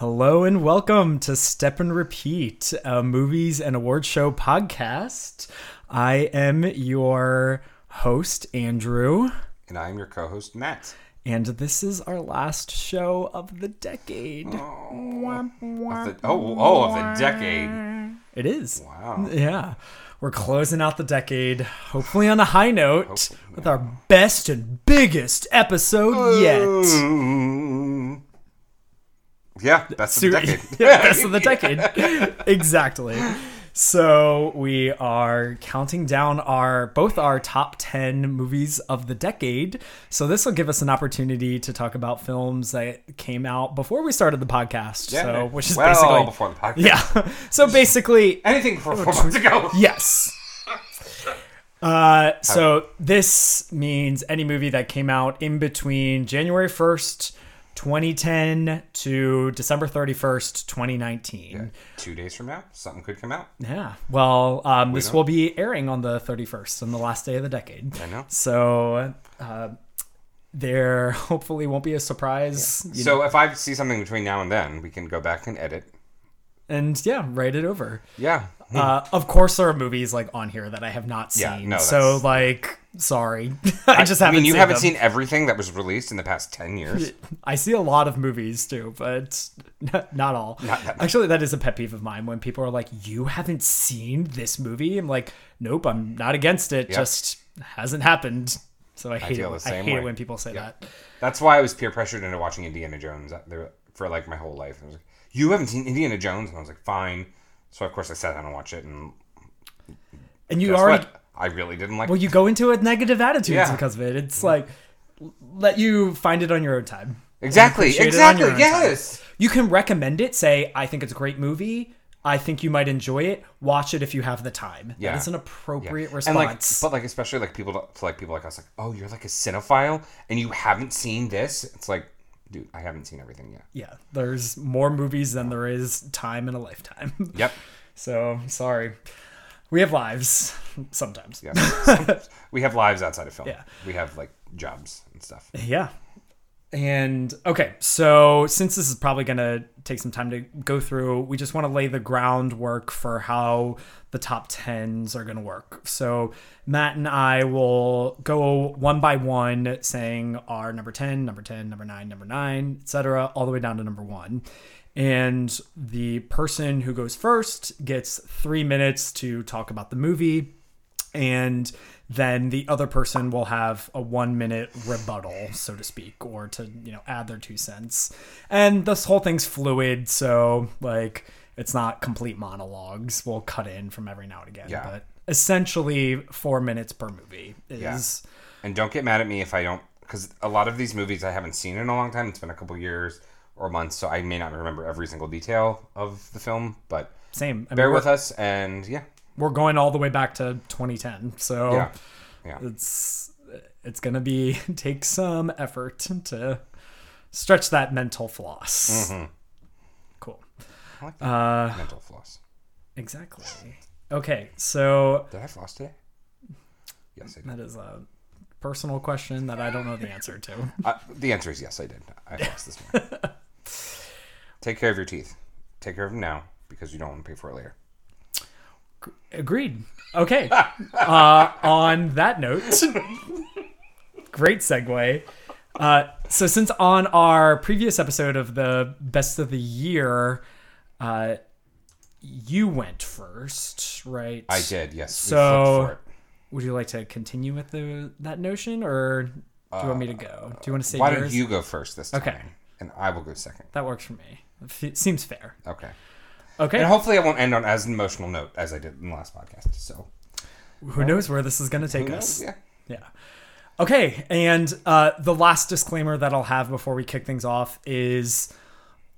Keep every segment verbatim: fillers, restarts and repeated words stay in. Hello and welcome to Step and Repeat, a movies and award show podcast. I am your host, Andrew. And I am your co-host, Matt. And this is our last show of the decade. Oh, wah, wah, of the, oh, oh of the decade. It is. Wow. Yeah. We're closing out the decade, hopefully on a high note, hopefully, with yeah. our best and biggest episode oh. yet. Yeah, best of the decade. yeah, best of the decade. Exactly. So we are counting down our both our top ten movies of the decade. So this will give us an opportunity to talk about films that came out before we started the podcast. Yeah, so which is well, basically before the podcast. Yeah. So basically anything before four months ago. Yes. Uh, so this means any movie that came out in between January first, twenty ten to December thirty-first, twenty nineteen. Yeah. Two days from now, something could come out. Yeah. Well, um, we this don't. will be airing on the thirty-first, on the last day of the decade. I know. So uh, there hopefully won't be a surprise. Yeah. You so know. If I see something between now and then, we can go back and edit. And yeah, write it over. Yeah. Hmm. Uh, of course, there are movies like on here that I have not seen. Yeah, no, that's... So like... Sorry, I just I haven't. I mean, you seen haven't them. seen everything that was released in the past ten years. I see a lot of movies too, but not all. Not that Actually, that is a pet peeve of mine when people are like, "You haven't seen this movie." I'm like, "Nope, I'm not against it. Yep. Just hasn't happened." So I, I hate it. I hate way. it when people say yep. that. That's why I was peer pressured into watching Indiana Jones for like my whole life. I was like, "You haven't seen Indiana Jones," and I was like, "Fine." So of course I sat down and watched it, and and you already. What? I really didn't like it. Well, you go into a negative attitude yeah. because of it. It's yeah. like, let you find it on your own time. Exactly. Exactly. Yes. Time. You can recommend it. Say, I think it's a great movie. I think you might enjoy it. Watch it if you have the time. Yeah. That's an appropriate yeah. response. And like, but like, especially like people to like people like us, like, oh, you're like a cinephile and you haven't seen this. It's like, dude, I haven't seen everything yet. Yeah. There's more movies than there is time in a lifetime. Yep. So sorry. We have lives sometimes. Yeah, sometimes. We have lives outside of film. Yeah. We have like jobs and stuff. Yeah. And okay, so since this is probably going to take some time to go through, we just want to lay the groundwork for how the top tens are going to work. So Matt and I will go one by one saying our number ten, number ten, number nine, number nine, et cetera, all the way down to number one. And the person who goes first gets three minutes to talk about the movie. And then the other person will have a one minute rebuttal, so to speak, or to, you know, add their two cents. And this whole thing's fluid. So like, it's not complete monologues. We'll cut in from every now and again, yeah. but essentially four minutes per movie is. Yeah. And don't get mad at me if I don't, because a lot of these movies I haven't seen in a long time. It's been a couple years. Or months, so I may not remember every single detail of the film, but same. I mean, bear with us, and yeah, we're going all the way back to twenty ten, so yeah, yeah. it's it's gonna be take some effort to stretch that mental floss. Mm-hmm. Cool. I like that. Uh, mental floss. Exactly. Okay, so did I floss today? Yes, I did. That is a personal question that I don't know the answer to. Uh, the answer is yes, I did. I flossed this morning. Take care of your teeth. Take care of them now because you don't want to pay for it later. Agreed. Okay. uh, on that note, great segue. Uh, so since on our previous episode of the Best of the Year, uh, you went first, right? I did, yes. So would you like to continue with the that notion or do you uh, want me to go? Do you want to say why yours? Why don't you go first this time? Okay. And I will go second. That works for me. It seems fair. Okay. Okay. And hopefully I won't end on as an emotional note as I did in the last podcast. So who um, knows where this is going to take us. Yeah. Yeah. Okay. And uh, the last disclaimer that I'll have before we kick things off is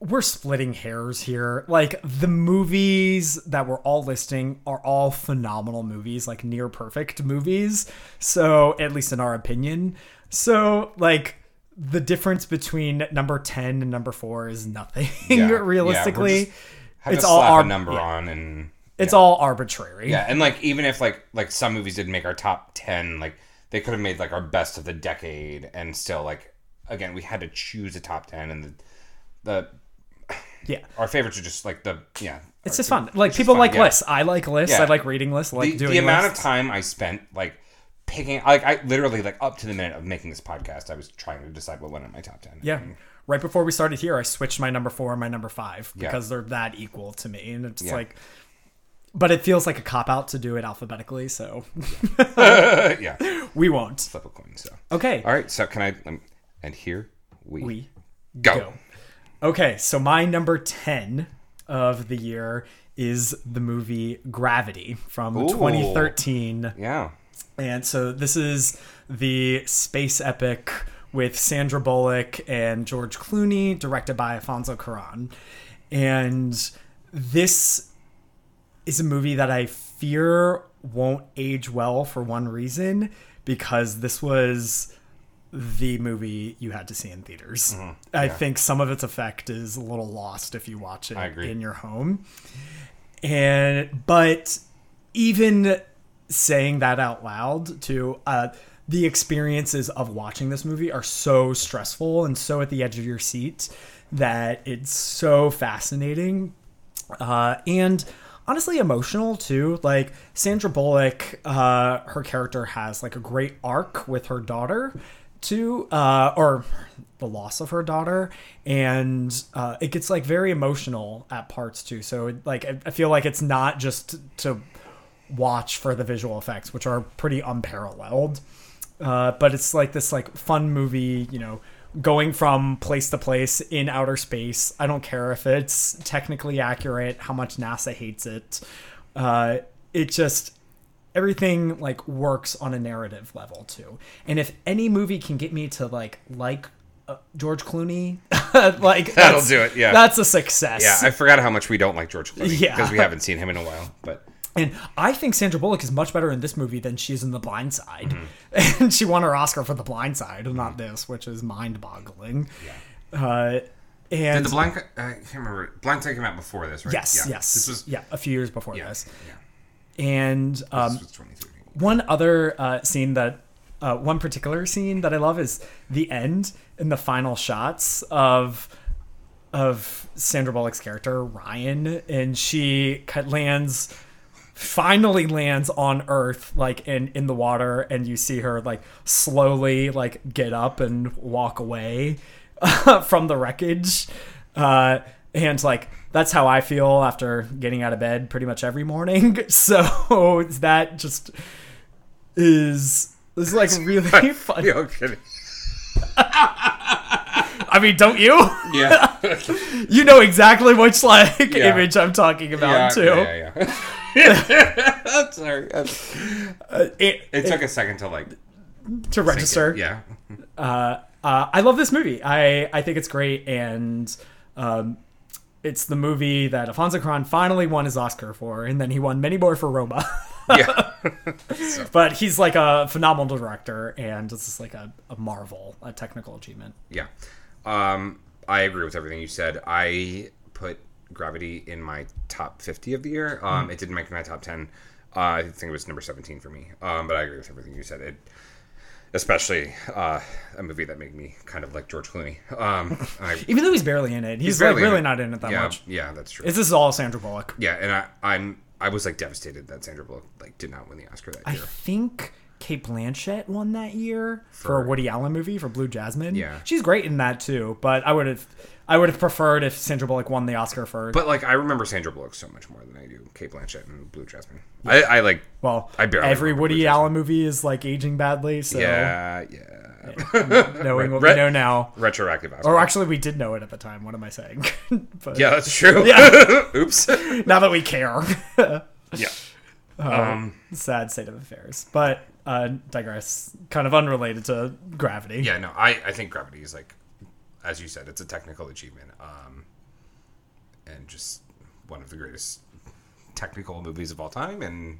we're splitting hairs here. Like the movies that we're all listing are all phenomenal movies, like near perfect movies. So at least in our opinion. So like, the difference between number ten and number four is nothing. Yeah, realistically, yeah, have it's to all slap ar- a number yeah. on, and it's yeah. all arbitrary. Yeah, and like even if like like some movies didn't make our top ten, like they could have made like our best of the decade, and still like again we had to choose a top ten, and the the Yeah. Our favorites are just like the, yeah. It's just fun. Like, people like lists. I like lists. I like reading lists. I like doing lists. The amount of time I spent, like, picking, like, I literally, like, up to the minute of making this podcast, I was trying to decide what went in my top ten. Yeah. And right before we started here, I switched my number four and my number five because yeah. they're that equal to me. And it's yeah. like, but it feels like a cop-out to do it alphabetically, so. Yeah. yeah. We won't. Flip a coin, so. Okay. All right, so can I, um, and here we, we go. go. Okay, so my number ten of the year is the movie Gravity from Ooh. twenty thirteen. Yeah. And so this is the space epic with Sandra Bullock and George Clooney, directed by Alfonso Cuarón. And this is a movie that I fear won't age well for one reason, because this was the movie you had to see in theaters. Mm-hmm. Yeah. I think some of its effect is a little lost if you watch it in your home. And but even saying that out loud to uh the experiences of watching this movie are so stressful and so at the edge of your seat that it's so fascinating, uh and honestly emotional too. Like, Sandra Bullock, uh her character has like a great arc with her daughter too, uh or the loss of her daughter, and uh it gets like very emotional at parts too. So it, like I, I feel like it's not just to watch for the visual effects, which are pretty unparalleled, uh but it's like this like fun movie, you know, going from place to place in outer space. I don't care if it's technically accurate, how much NASA hates it. Uh it just, everything like works on a narrative level too. And if any movie can get me to like like uh, George Clooney, like that'll do it. Yeah, that's a success. Yeah, I forgot how much we don't like George Clooney, yeah, because we haven't seen him in a while. But and I think Sandra Bullock is much better in this movie than she is in The Blind Side. Mm-hmm. And she won her Oscar for The Blind Side, mm-hmm. not this, which is mind-boggling. Yeah. Uh, and Did The Blind Side... I can't remember. Blind Side came out before this, right? Yes, yeah. yes. This was... Yeah, a few years before yeah, this. Yeah. And um, this was twenty thirteen. One other uh, scene that... Uh, one particular scene that I love is the end and the final shots of... of Sandra Bullock's character, Ryan. And she lands... finally lands on Earth, like in in the water, and you see her like slowly like get up and walk away uh, from the wreckage, uh and like that's how I feel after getting out of bed pretty much every morning. So that just is is like really I funny. I mean, don't you? Yeah. You know exactly which like yeah. image I'm talking about, yeah, too. Yeah, yeah, yeah. I'm sorry. Uh, it, it took it, a second to like to register. It. Yeah. uh, uh, I love this movie. I, I think it's great, and um, it's the movie that Alfonso Cuarón finally won his Oscar for, and then he won many more for Roma. Yeah. So. But he's like a phenomenal director, and it's just like a, a marvel, a technical achievement. Yeah. Um, I agree with everything you said. I put Gravity in my top fifty of the year. Um, mm. It didn't make my top ten. Uh, I think it was number seventeen for me. Um, but I agree with everything you said. It, especially uh, a movie that made me kind of like George Clooney. Um, I, even though he's barely in it, he's, he's like really in not in it that yeah, much. Yeah, that's true. It's, this is all Sandra Bullock. Yeah, and I, I'm I was like devastated that Sandra Bullock like did not win the Oscar that year. I think Cate Blanchett won that year for, for a Woody Allen movie for Blue Jasmine. Yeah, she's great in that too. But I would have. I would have preferred if Sandra Bullock won the Oscar for... But, like, I remember Sandra Bullock so much more than I do Cate Blanchett and Blue Jasmine. Yeah. I, I, like... Well, I barely every Woody Allen movie is, like, aging badly, so... Yeah, yeah. yeah knowing what Re- we know now. Retroactive Oscar. Or actually, we did know it at the time. What am I saying? But, yeah, that's true. Yeah. Oops. Now that we care. Yeah. Um, um, sad state of affairs. But, uh, digress. Kind of unrelated to Gravity. Yeah, no, I, I think Gravity is, like... as you said, it's a technical achievement, um, and just one of the greatest technical movies of all time. And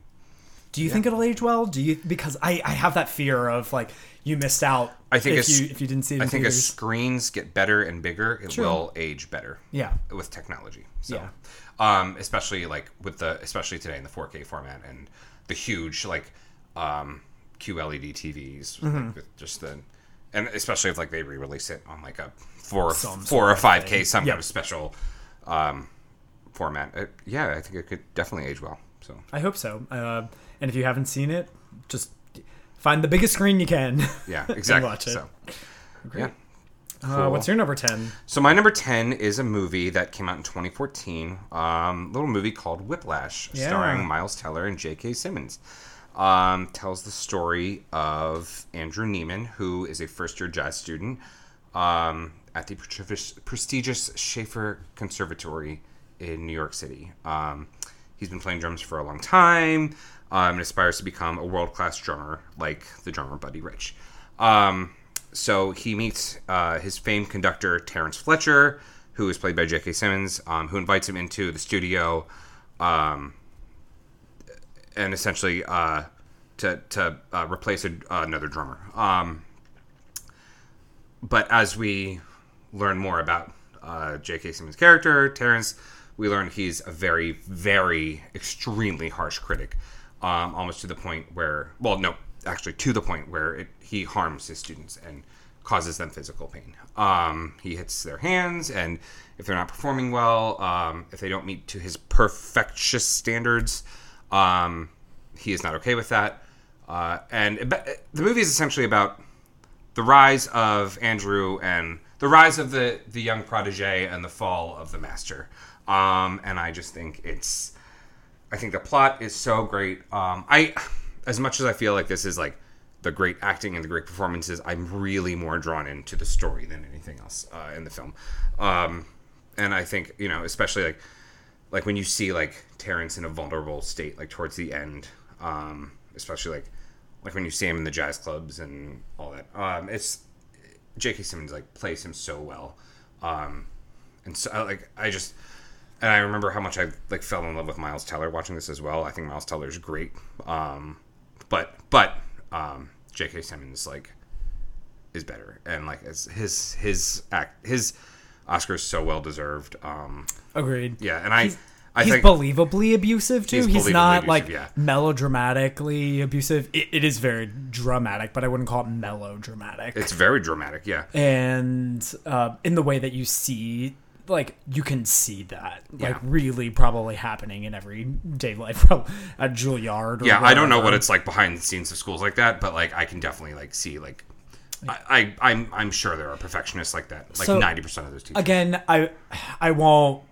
do you yeah. think it'll age well? Do you? Because I, I have that fear of like you missed out. I think if, a, you, if you didn't see it in I think theaters. As screens get better and bigger, it True. Will age better. Yeah, with technology. So, yeah, um, especially like with the especially today in the four K format and the huge like um, Q L E D T Vs, mm-hmm. like, with just the. And especially if like they re-release it on like a four, some four or five K some yep. kind of special um, format. It, yeah, I think it could definitely age well. So I hope so. Uh, and if you haven't seen it, just find the biggest screen you can. Yeah, exactly. And watch it. So, great. Yeah. Cool. Uh, what's your number ten? So my number ten is a movie that came out in twenty fourteen. Um, little movie called Whiplash, yeah. starring Miles Teller and J K. Simmons. Um, tells the story of Andrew Neiman, who is a first-year jazz student um, at the prestigious Schaefer Conservatory in New York City. Um, he's been playing drums for a long time um, and aspires to become a world-class drummer like the drummer Buddy Rich. Um So he meets uh, his famed conductor, Terrence Fletcher, who is played by J K. Simmons, um, who invites him into the studio um, and essentially uh, to, to uh, replace a, uh, another drummer. Um, but as we learn more about uh, J K. Simmons' character, Terrence, we learn he's a very, very, extremely harsh critic, um, almost to the point where, well, no, actually to the point where it, he harms his students and causes them physical pain. Um, he hits their hands, and if they're not performing well, um, if they don't meet to his perfectious standards, um, he is not okay with that. Uh, and it, the movie is essentially about the rise of Andrew and the rise of the, the young protege and the fall of the master. Um, and I just think it's... I think the plot is so great. Um, I... As much as I feel like this is like the great acting and the great performances, I'm really more drawn into the story than anything else uh, in the film. Um, and I think, you know, especially like like when you see like Terrence in a vulnerable state, like towards the end, um, especially like like when you see him in the jazz clubs and all that. Um, it's J K. Simmons like plays him so well, um, and so like I just. And I remember how much I like fell in love with Miles Teller watching this as well. I think Miles Teller is great. Um, But but um, J K. Simmons like is better, and like it's his his act his Oscar is so well deserved. Um, Agreed. Yeah, and I he's, I he's think believably abusive too. He's, he's not abusive, like yeah. melodramatically abusive. It, it is very dramatic, but I wouldn't call it melodramatic. It's very dramatic, yeah. And uh, in the way that you see. Like you can see that, like yeah. really, probably happening in everyday life at Juilliard. Or yeah, whatever. I don't know what it's like behind the scenes of schools like that, but like I can definitely like see like, like I, I I'm I'm sure there are perfectionists like that, like ninety so, percent of those teachers. Again, I I won't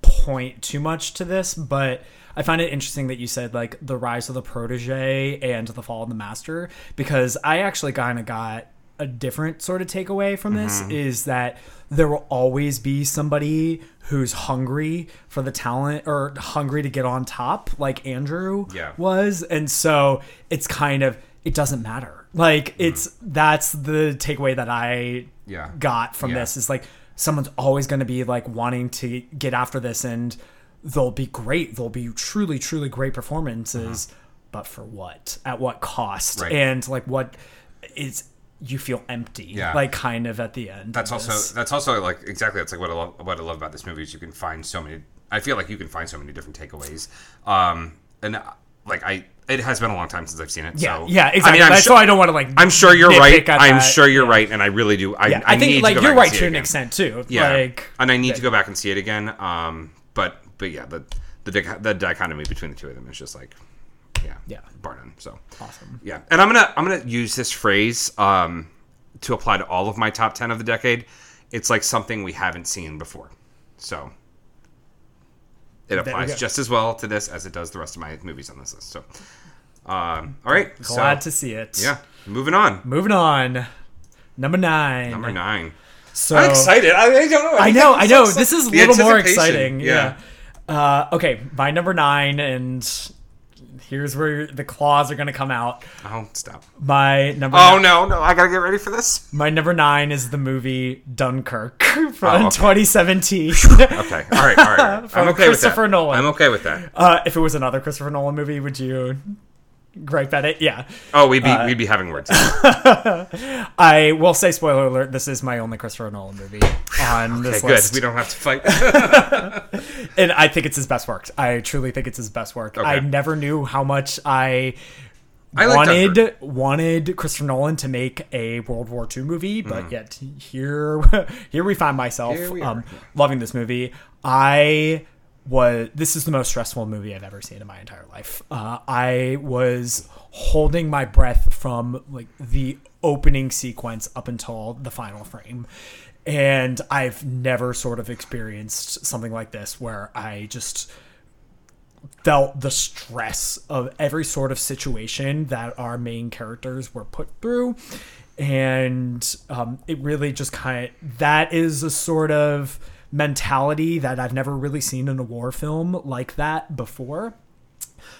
point too much to this, but I find it interesting that you said like the rise of the protege and the fall of the master, because I actually kind of got. A different sort of takeaway from this mm-hmm. is that there will always be somebody who's hungry for the talent or hungry to get on top like Andrew yeah. was. And so it's kind of, it doesn't matter. Like mm-hmm. it's, that's the takeaway that I yeah. got from yeah. this is like, someone's always going to be like wanting to get after this and they'll be great. They'll be truly, truly great performances, mm-hmm. but for what, at what cost right. and like what is, you feel empty, yeah. like kind of at the end. That's also this. that's also like exactly that's like what I love what I love about this movie is you can find so many. I feel like you can find so many different takeaways, um, and like I, it has been a long time since I've seen it. Yeah, so. yeah, exactly. I mean, that's sure, why I don't want to like. I'm sure you're right. I'm that. sure you're yeah. right, and I really do. I, yeah. I, I think need like to go you're right to an extent too. Yeah, like, and I need but, to go back and see it again. Um, but but yeah, the the the dichotomy between the two of them is just like. Yeah, yeah, bar none. So awesome. Yeah, and I'm gonna I'm gonna use this phrase um, to apply to all of my top ten of the decade. It's like something we haven't seen before, so it applies just as well to this as it does the rest of my movies on this list. So, um, all right, glad so, to see it. Yeah, moving on. Moving on. Number nine. Number nine. So I'm excited. I, I don't know. I, I know. I know. This is a little more exciting. Yeah. yeah. Uh, okay, by number nine and. Here's where the claws are going to come out. Oh, stop. My number Oh, nine, no, no. I got to get ready for this. My number nine is the movie Dunkirk from oh, okay. twenty seventeen. okay. All right. All right. I'm from okay Christopher with that. Nolan. I'm okay with that. Uh, if it was another Christopher Nolan movie, would you gripe at it? Yeah. Oh, we'd be, uh, we'd be having words. I will say, spoiler alert, this is my only Christopher Nolan movie on okay, this good. list. We don't have to fight. And I think it's his best work. I truly think it's his best work. Okay. I never knew how much I I wanted Dunkirk. wanted Christopher Nolan to make a World War Two movie, but mm. yet here here we find myself we um, loving this movie. I was this is the most stressful movie I've ever seen in my entire life. Uh, I was holding my breath from like the opening sequence up until the final frame. And I've never sort of experienced something like this where I just felt the stress of every sort of situation that our main characters were put through. And um, it really just kind of, that is a sort of mentality that I've never really seen in a war film like that before.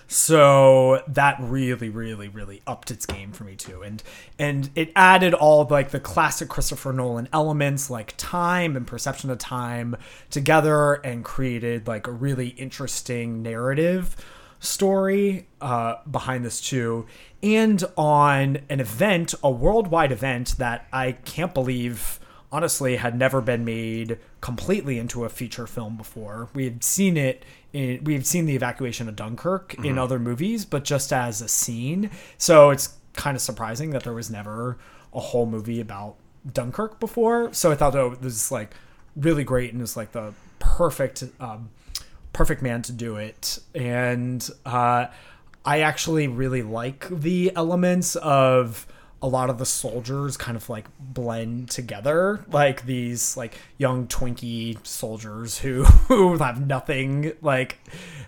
So that really, really, really upped its game for me too. And and it added all like the classic Christopher Nolan elements like time and perception of time together and created like a really interesting narrative story uh, behind this too. And on an event, a worldwide event that I can't believe honestly had never been made completely into a feature film before. We had seen it in, we had seen the evacuation of Dunkirk mm-hmm. in other movies, but just as a scene. So it's kind of surprising that there was never a whole movie about Dunkirk before. So I thought, oh, this is like really great. And it's like the perfect, um, perfect man to do it. And, uh, I actually really like the elements of, a lot of the soldiers kind of like blend together, like these like young Twinkie soldiers who, who have nothing like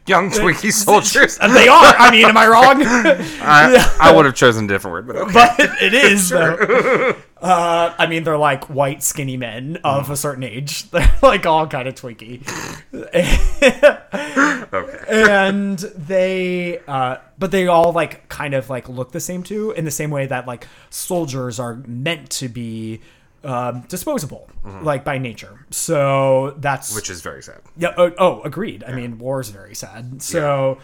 young Twinkie soldiers. And they are. I mean, am I wrong? I, I would have chosen a different word, but okay. But it is. Sure. Uh, I mean, they're like white skinny men of mm. a certain age. They're like all kind of Twinkie. Okay. And they, uh, but they all like kind of like look the same too, in the same way that like soldiers are meant to be um, disposable, mm-hmm. like by nature. So that's which is very sad. Yeah. Oh, oh agreed. Yeah. I mean, war is very sad. So,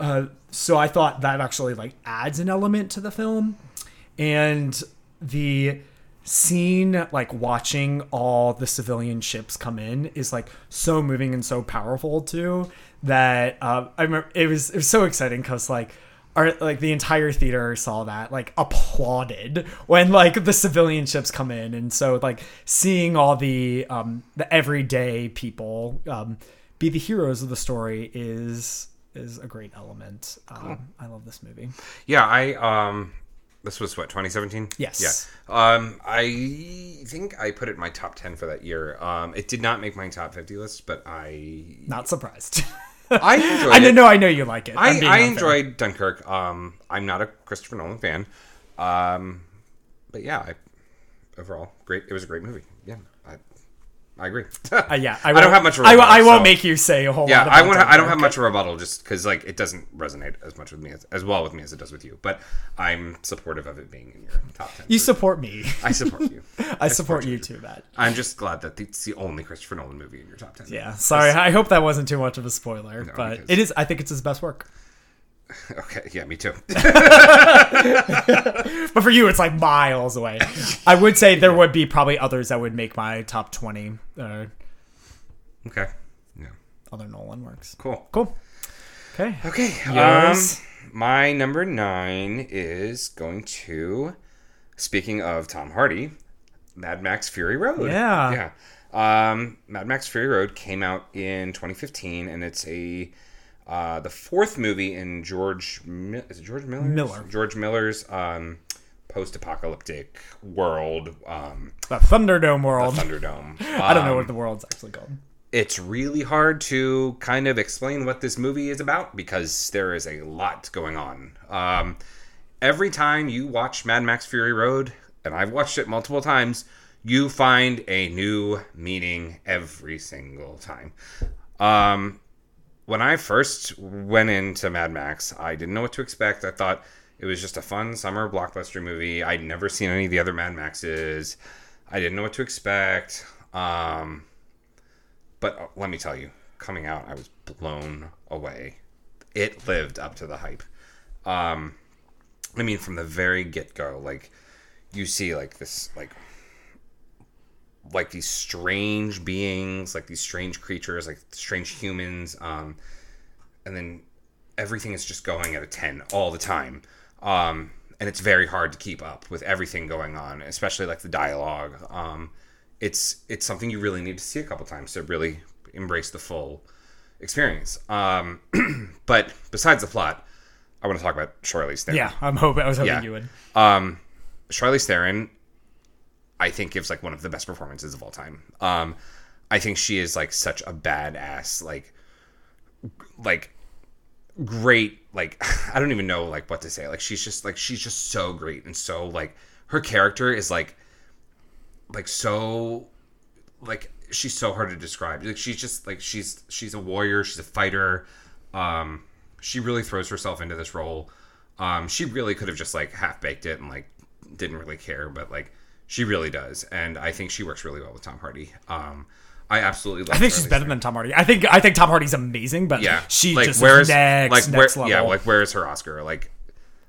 yeah. uh, so I thought that actually like adds an element to the film, and the scene like watching all the civilian ships come in is like so moving and so powerful too that uh, I remember it was it was so exciting because like our like the entire theater saw that like applauded when like the civilian ships come in, and so like seeing all the um the everyday people um be the heroes of the story is is a great element. um cool. I love this movie. Yeah, I um this was what, twenty seventeen? Yes. Yeah. Um, I think I put it in my top ten for that year. Um, it did not make my top fifty list, but I not surprised. I enjoyed. I know. I know you like it. I, I enjoyed Dunkirk. Um, I'm not a Christopher Nolan fan, um, but yeah, I, overall, great. It was a great movie. Yeah, I, I agree. uh, yeah, I, I don't have much. Of a rebuttal, I, I won't so. make you say a whole. Yeah, lot I won't. Ha- I don't have much of a rebuttal just because like it doesn't resonate as much with me as, as well with me as it does with you. But I'm supportive of it being in your top ten. You support me. I support you. I, I support, support you too, Matt. I'm just glad that it's the only Christopher Nolan movie in your top ten. Yeah, sorry. I hope that wasn't too much of a spoiler, no, but it is. I think it's his best work. Okay, yeah, me too. But for you, it's like miles away. I would say there would be probably others that would make my top twenty. Uh, okay. Yeah. Other Nolan works. Cool. Cool. Okay. Okay. Yours? Um, my number nine is going to, speaking of Tom Hardy, Mad Max Fury Road. Yeah. Yeah. Um, Mad Max Fury Road came out in twenty fifteen, and it's a... Uh, the fourth movie in George is it George Miller's? Miller George Miller's um, post-apocalyptic world, um, the Thunderdome world. The Thunderdome. Um, I don't know what the world's actually called. It's really hard to kind of explain what this movie is about because there is a lot going on. Um, every time you watch Mad Max Fury Road, and I've watched it multiple times, you find a new meaning every single time. Um. When I first went into Mad Max, I didn't know what to expect. I thought it was just a fun summer blockbuster movie. I'd never seen any of the other Mad Maxes. I didn't know what to expect. Um, but let me tell you, coming out, I was blown away. It lived up to the hype. Um, I mean, from the very get-go, like you see, like this, like. like these strange beings, like these strange creatures, like strange humans. Um, and then everything is just going at a ten all the time. Um, and it's very hard to keep up with everything going on, especially like the dialogue. Um, it's it's something you really need to see a couple times to really embrace the full experience. Um, but besides the plot, I want to talk about Charlize Theron. Yeah, I'm hoping I was hoping yeah. you would. Um, Charlize Theron, I think, gives like one of the best performances of all time. Um, I think she is like such a badass, like, like great, like I don't even know like what to say. Like she's just like she's just so great and so like her character is like, like so, like she's so hard to describe. Like she's just like she's she's a warrior. She's a fighter. Um. She really throws herself into this role. Um, she really could have just, like, half-baked it and, like, didn't really care. But, like, she really does. And I think she works really well with Tom Hardy. Um, I absolutely love her. I think she's better than Tom Hardy. I think I think Tom Hardy's amazing, but yeah. she like, just where's, next, like, next where, level. Yeah, like, where is her Oscar? Like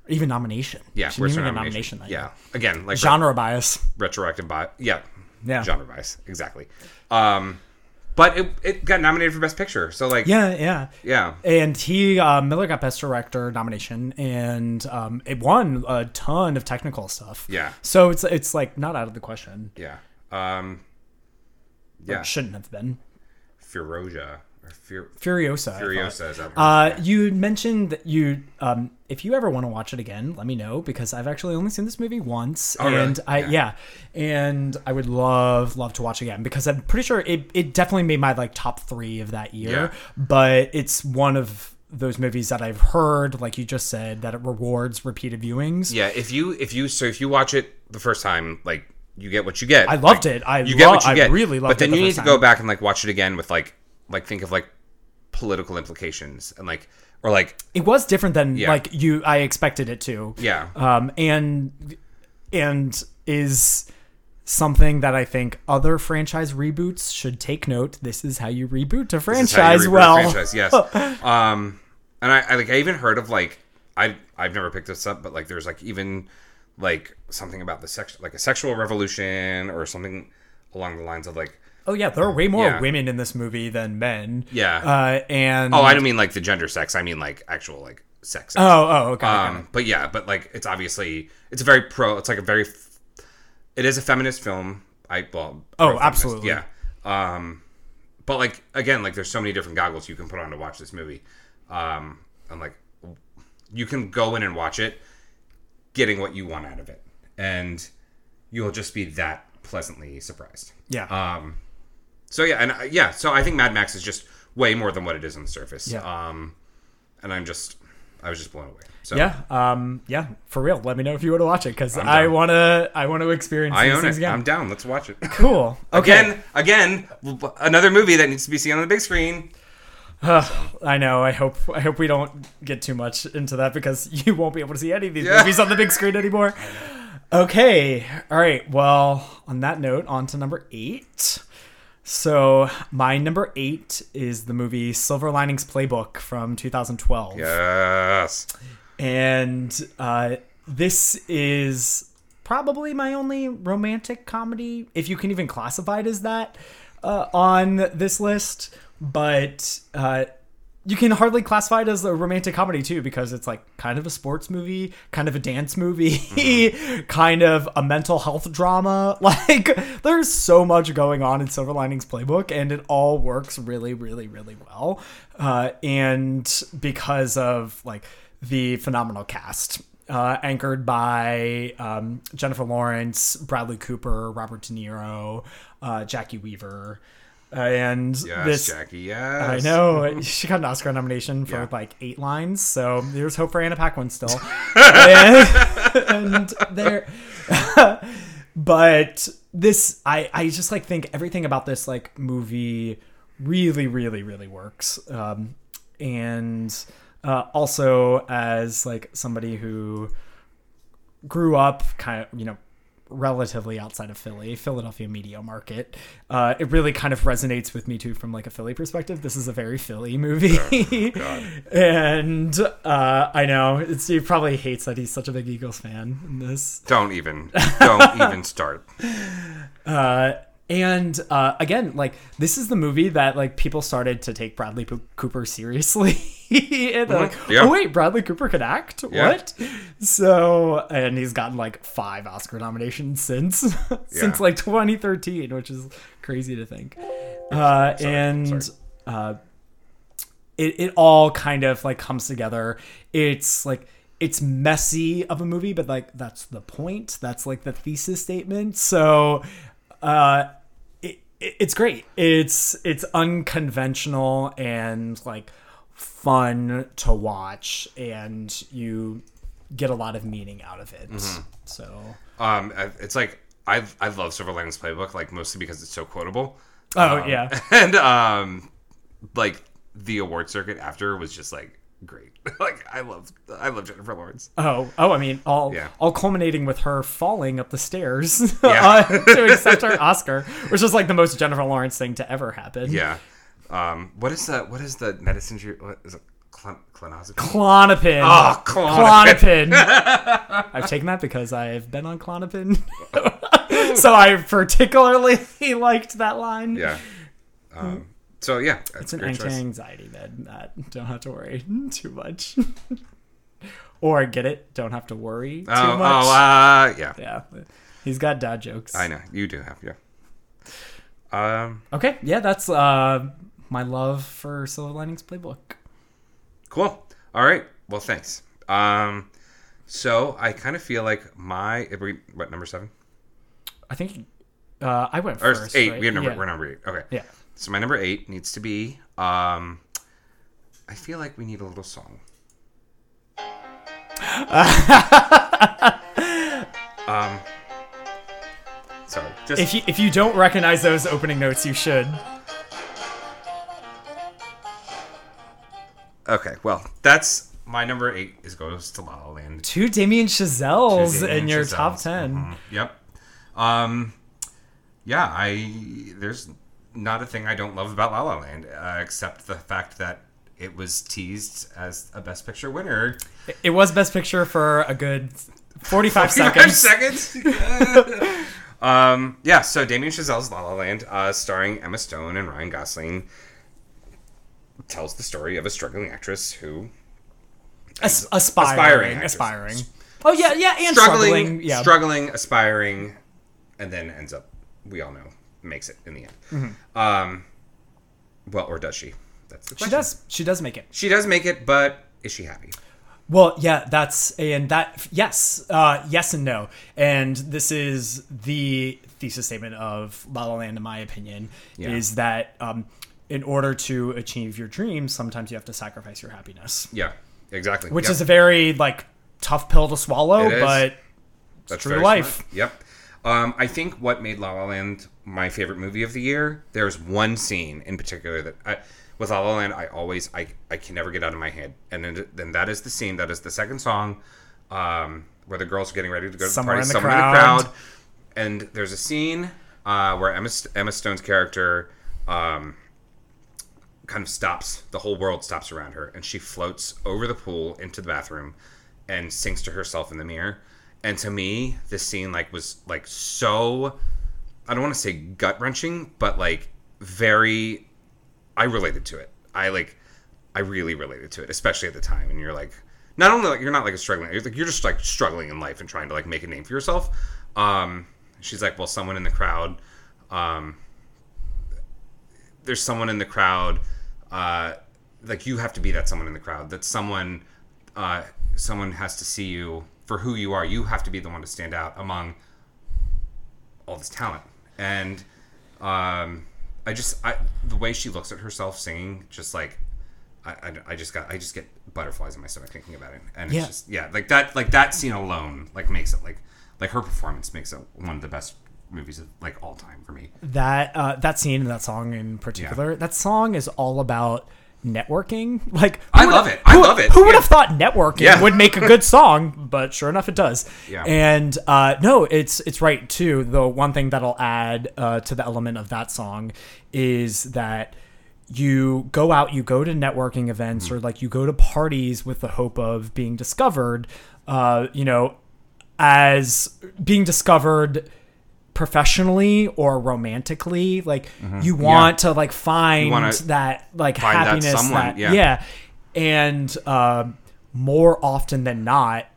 Even nomination. Yeah, she where's her nomination? nomination that yeah, again, like... Genre re- bias. Retroactive bias. Yeah. Yeah. Genre bias. Exactly. Um... But it, it got nominated for Best Picture, so like yeah, yeah, yeah. And he uh, Miller got Best Director nomination, and um, it won a ton of technical stuff. Yeah, so it's it's like not out of the question. Yeah, um, yeah, it shouldn't have been. Furoja or Fur- Furiosa. Furiosa. Is that uh, yeah. You mentioned that you um, if you ever want to watch it again, let me know because I've actually only seen this movie once, oh, and really? I yeah. yeah, and I would love love to watch again because I'm pretty sure it, it definitely made my like top three of that year. Yeah. But it's one of those movies that I've heard, like you just said, that it rewards repeated viewings. Yeah, if you if you so if you watch it the first time, like you get what you get. I loved like, it. I you lo- get what you I get. Really loved it. But then it the you need to time. go back and like watch it again with like like think of like political implications and like. Or like it was different than yeah. like you I expected it to. Yeah. Um and and is something that I think other franchise reboots should take note. This is how you reboot a franchise. This is how you reboot well, a franchise, yes. um and I, I like I even heard of like I I've never picked this up, but like there's like even like something about the sex like a sexual revolution or something along the lines of like Oh, yeah, there are way more yeah. women in this movie than men. Yeah. Uh, and Oh, I don't mean, like, the gender sex. I mean, like, actual, like, sex. sex. Oh, oh, okay. Um, okay. But, yeah, but, like, it's obviously, it's a very pro, it's, like, a very, it is a feminist film. I, well. Oh, absolutely. Yeah. Um, but, like, again, like, there's so many different goggles you can put on to watch this movie. Um, and, like, you can go in and watch it, getting what you want out of it. And you'll just be that pleasantly surprised. Yeah. Um. So, yeah, and uh, yeah, so I think Mad Max is just way more than what it is on the surface. Yeah. Um, and I'm just, I was just blown away. So Yeah, um, yeah, for real. Let me know if you want to watch it, because I want to I want to experience I these own things it. Again. I'm down. Let's watch it. Cool. Okay. Again, again, another movie that needs to be seen on the big screen. Uh, so. I know. I hope I hope we don't get too much into that, because you won't be able to see any of these yeah. movies on the big screen anymore. Okay. All right. Well, on that note, on to number eight. So my number eight is the movie Silver Linings Playbook from two thousand twelve. Yes. And uh, this is probably my only romantic comedy, if you can even classify it as that, uh, on this list. But uh, you can hardly classify it as a romantic comedy, too, because it's like kind of a sports movie, kind of a dance movie, mm-hmm. kind of a mental health drama. Like, there's so much going on in Silver Linings Playbook, and it all works really, really, really well. Uh, and because of, like, the phenomenal cast, uh, anchored by um, Jennifer Lawrence, Bradley Cooper, Robert De Niro, uh, Jackie Weaver. Uh, and yes, this, Jackie, yes. I know she got an Oscar nomination for yeah. like eight lines, so there's hope for Anna Paquin still. and, and there, but this, I, I just like think everything about this like movie really, really, really works. Um, and uh, also as like somebody who grew up kind of, you know, relatively outside of Philly, Philadelphia media market. Uh, it really kind of resonates with me too from like a Philly perspective. This is a very Philly movie. Oh, and uh, I know it's, he probably hates that he's such a big Eagles fan in this. Don't even, don't even start. Uh, and uh, again, like this is the movie that like people started to take Bradley P- Cooper seriously. and like, yeah. oh wait, Bradley Cooper could act? Yeah. What? So, and he's gotten like five Oscar nominations since, yeah. since like twenty thirteen, which is crazy to think. Uh, sorry, and sorry. Uh, it, it all kind of like comes together. It's like, it's messy of a movie, but like, that's the point. That's like the thesis statement. So, uh, it's great. It's it's unconventional and like fun to watch, and you get a lot of meaning out of it. Mm-hmm. So, um, it's like I I love Silver Linings Playbook, like mostly because it's so quotable. Oh um, yeah, and um, like the award circuit after was just like great. Like I love I love Jennifer Lawrence. Oh oh, I mean all yeah. all culminating with her falling up the stairs yeah. uh, to accept her Oscar, which is like the most Jennifer Lawrence thing to ever happen. Yeah. Um. What is the what is the medicine? What is it? Clon- clonazepam. Clonopin. Oh, clonopin. Clonopin. I've taken that because I've been on clonopin, so I particularly liked that line. Yeah. Um. So, yeah. It's an anti-anxiety med, Matt. Don't have to worry too much. Or get it. Don't have to worry too oh, much. Oh, uh, yeah. Yeah. He's got dad jokes. I know. You do have, yeah. Um, okay. Yeah, that's uh, my love for Silver Linings Playbook. Cool. All right. Well, thanks. Um, so, I kind of feel like my... We, what, number seven? I think uh, I went or first. Eight. Right? We have number, yeah. We're number eight. Okay. Yeah. So my number eight needs to be, um, I feel like we need a little song. um, sorry. Just... If you, if you don't recognize those opening notes, you should. Okay, well, that's my number eight is goes to La La Land. Two Damien Chazelles Two Damien in your Chazelles. Top ten. Mm-hmm. Yep. Um, yeah, I there's... Not a thing I don't love about La La Land, uh, except the fact that it was teased as a Best Picture winner. It was Best Picture for a good forty-five, forty-five seconds. seconds? um, yeah, so Damien Chazelle's La La Land, uh, starring Emma Stone and Ryan Gosling, tells the story of a struggling actress who... As- aspiring. Aspiring. Actress. Aspiring. Oh, yeah, yeah, and struggling. Struggling, yeah. struggling, aspiring, and then ends up, we all know. Makes it in the end. Mm-hmm. Um, well, or does she? That's the question. She does. She does make it. She does make it, but is she happy? Well, yeah, that's and that. Yes, uh, yes, and no. And this is the thesis statement of La La Land, in my opinion, yeah. is that um, in order to achieve your dreams, sometimes you have to sacrifice your happiness. Yeah, exactly. Which yep. is a very like tough pill to swallow, it but it's that's true to life. Smart. Yep. Um, I think what made La La Land my favorite movie of the year, there's one scene in particular that I, with La La Land, I always, I, I can never get out of my head. And then, then that is the scene, that is the second song, um, where the girls are getting ready to go to Somewhere the party, in the, crowd. in the crowd. And there's a scene uh, where Emma, Emma Stone's character um, kind of stops, the whole world stops around her, and she floats over the pool into the bathroom and sings to herself in the mirror. And to me, this scene like was like so, I don't want to say gut wrenching, but like very, I related to it. I like, I really related to it, especially at the time. And you're like, not only like you're not like a struggling, you're, like, you're just like struggling in life and trying to like make a name for yourself. Um, she's like, well, someone in the crowd, um, there's someone in the crowd, uh, like you have to be that someone in the crowd. That someone, uh, someone has to see you. For who you are, you have to be the one to stand out among all this talent. And um, I just, I, the way she looks at herself singing, just like I, I, I just got, I just get butterflies in my stomach thinking about it. And yeah. it's just, yeah, like that, like that scene alone, like makes it like, like her performance makes it one of the best movies of like all time for me. That uh, that scene and that song in particular, yeah. that song is all about. Networking, like I love have, it. I who, love it. Who yeah. would have thought networking yeah. would make a good song? But sure enough, it does. Yeah. And uh, no, it's it's right too. The one thing that I'll add uh, to the element of that song is that you go out, you go to networking events, mm-hmm. or like you go to parties with the hope of being discovered. Uh, you know, as being discovered. Professionally or romantically, like mm-hmm. you want yeah. to like find wanna, that like find happiness that, someone, that yeah. yeah And uh, more often than not,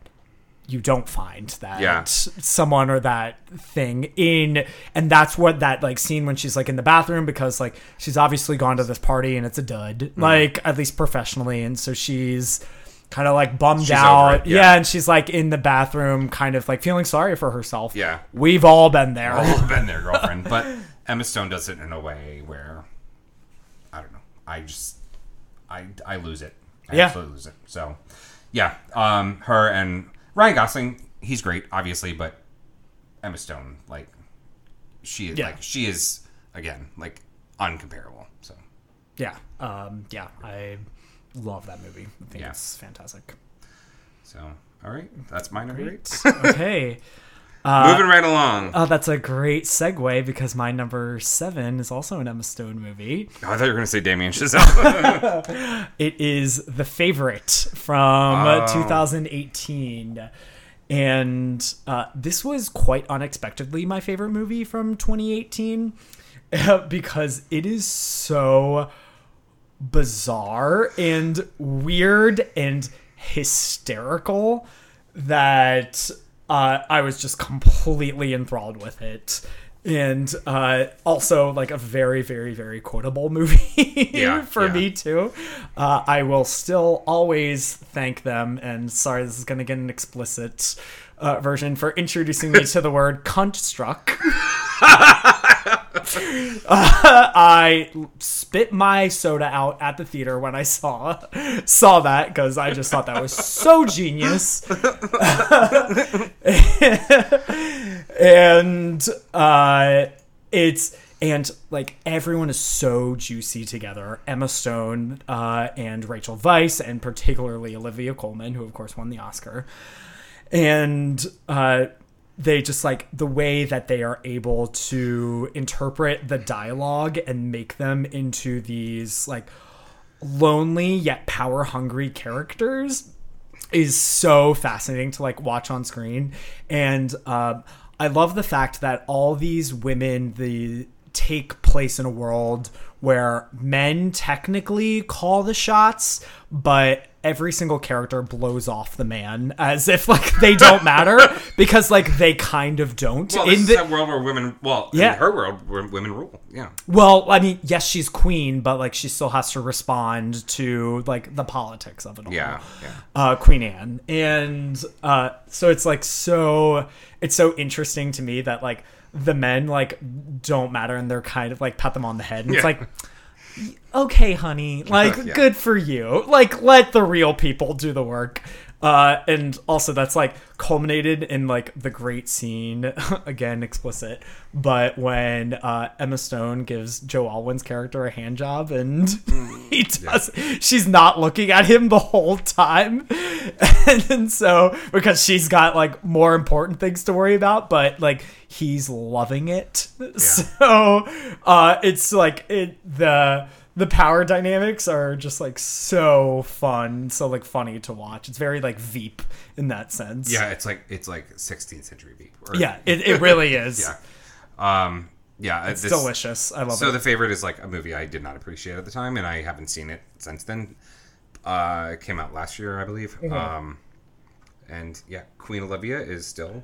you don't find that yeah. someone or that thing in, and that's what that like scene when she's like in the bathroom, because like she's obviously gone to this party and it's a dud, mm-hmm. like at least professionally. And so she's kind of like bummed she's out. Yeah. yeah. And she's like in the bathroom, kind of like feeling sorry for herself. Yeah. We've all been there. All been there, girlfriend. But Emma Stone does it in a way where, I don't know. I just, I, I lose it. I yeah. absolutely lose it. So yeah. Um, her and Ryan Gosling, he's great, obviously, but Emma Stone, like, she is, yeah. like, she is, again, like, uncomparable, so. Yeah, um, yeah, I love that movie. I think yeah. it's fantastic. So, all right, that's my number great. eight. Okay. Uh, Moving right along. Oh, that's a great segue, because my number seven is also an Emma Stone movie. Oh, I thought you were going to say Damien Chazelle. It is The Favorite from oh. twenty eighteen. And uh, this was quite unexpectedly my favorite movie from twenty eighteen because it is so bizarre and weird and hysterical that... Uh, I was just completely enthralled with it. And uh, also, like, a very, very, very quotable movie yeah, for yeah. me, too. Uh, I will still always thank them. And sorry, this is going to get an explicit uh, version for introducing me to the word cuntstruck. Uh, I spit my soda out at the theater when I saw saw that, because I just thought that was so genius. And uh, it's and like everyone is so juicy together. Emma Stone uh, and Rachel Weisz, and particularly Olivia Colman, who of course won the Oscar, and. Uh, They just, like, the way that they are able to interpret the dialogue and make them into these, like, lonely yet power-hungry characters is so fascinating to, like, watch on screen. And uh, I love the fact that all these women the take place in a world where men technically call the shots, but... every single character blows off the man as if like they don't matter because like they kind of don't. Well, this in the, is that world where women, well, yeah. in her world, where women rule. Yeah. Well, I mean, yes, she's queen, but like she still has to respond to like the politics of it all. Yeah. yeah. Uh, Queen Anne, and uh, so it's like so it's so interesting to me that like the men like don't matter and they're kind of like pat them on the head and yeah. it's like. Okay, honey, like yeah. good for you, like let the real people do the work. Uh and also that's like culminated in like the great scene again explicit, but when uh Emma Stone gives Joe Alwyn's character a hand job and he does yeah. she's not looking at him the whole time and, and so because she's got like more important things to worry about, but like he's loving it yeah. so uh it's like it the The power dynamics are just, like, so fun, so, like, funny to watch. It's very, like, Veep in that sense. Yeah, it's like it's like sixteenth century Veep. Or... Yeah, it, it really is. yeah. Um, yeah. It's this, delicious. I love so it. So The Favorite is, like, a movie I did not appreciate at the time, and I haven't seen it since then. Uh, it came out last year, I believe. Mm-hmm. Um, and, yeah, Queen Olivia is still...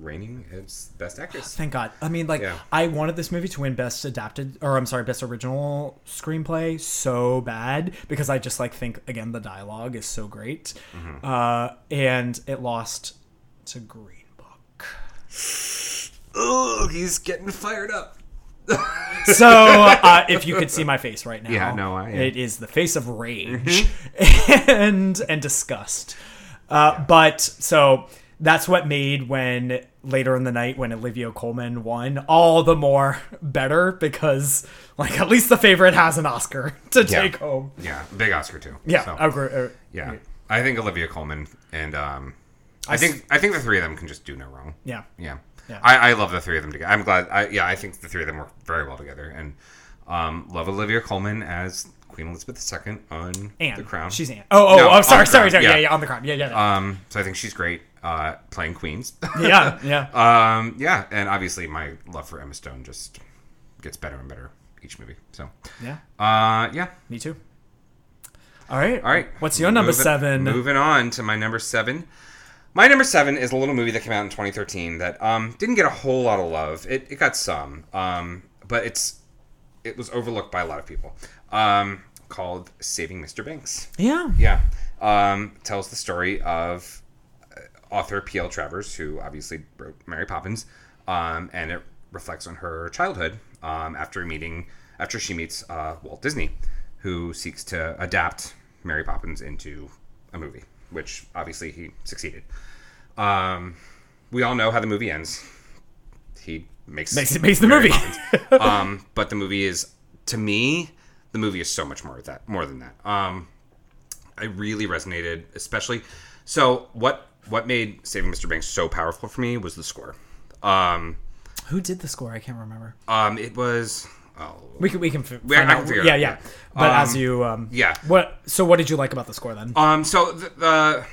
reigning as best actress. Thank God. I mean, like, yeah. I wanted this movie to win best adapted, or I'm sorry, best original screenplay so bad because I just like think again the dialogue is so great, mm-hmm. uh, and it lost to Green Book. Oh, he's getting fired up. So uh, if you could see my face right now, yeah, no, I am. It is the face of rage mm-hmm. and and disgust. Uh, yeah. But so. That's what made when later in the night when Olivia Colman won all the more better because like at least The Favorite has an Oscar to yeah. take home. Yeah, big Oscar too. Yeah, so, uh, yeah. I think Olivia Colman and um, I, I think s- I think the three of them can just do no wrong. Yeah, yeah. yeah. I, I love the three of them together. I'm glad. I, yeah, I think the three of them work very well together, and um, love Olivia Colman as Queen Elizabeth the Second on Anne. The Crown. She's Anne. Oh, oh, no, oh sorry, sorry, sorry. Yeah. yeah, yeah, on The Crown. Yeah, yeah. yeah. Um, so I think she's great. Uh, playing queens. yeah, yeah. Um, yeah, and obviously my love for Emma Stone just gets better and better each movie. So yeah, uh, yeah. Me too. All right. All right. What's your number Move, seven? Moving on to my number seven. My number seven is a little movie that came out in twenty thirteen that um, didn't get a whole lot of love. It, it got some, um, but it's it was overlooked by a lot of people. Um, called Saving Mister Banks. Yeah. Yeah. Um, tells the story of author P L Travers, who obviously wrote Mary Poppins, um, and it reflects on her childhood um, after meeting after she meets uh, Walt Disney, who seeks to adapt Mary Poppins into a movie, which obviously he succeeded. Um, we all know how the movie ends. He makes makes, makes the movie. um, but the movie is, to me, the movie is so much more that more than that. Um, I really resonated, especially. So what what made Saving Mister Banks so powerful for me was the score. Um, Who did the score? I can't remember. Um, it was. Oh, we can we can, we, I can figure yeah, it out. Yeah, yeah. But um, as you um, yeah. What so what did you like about the score then? Um so the, the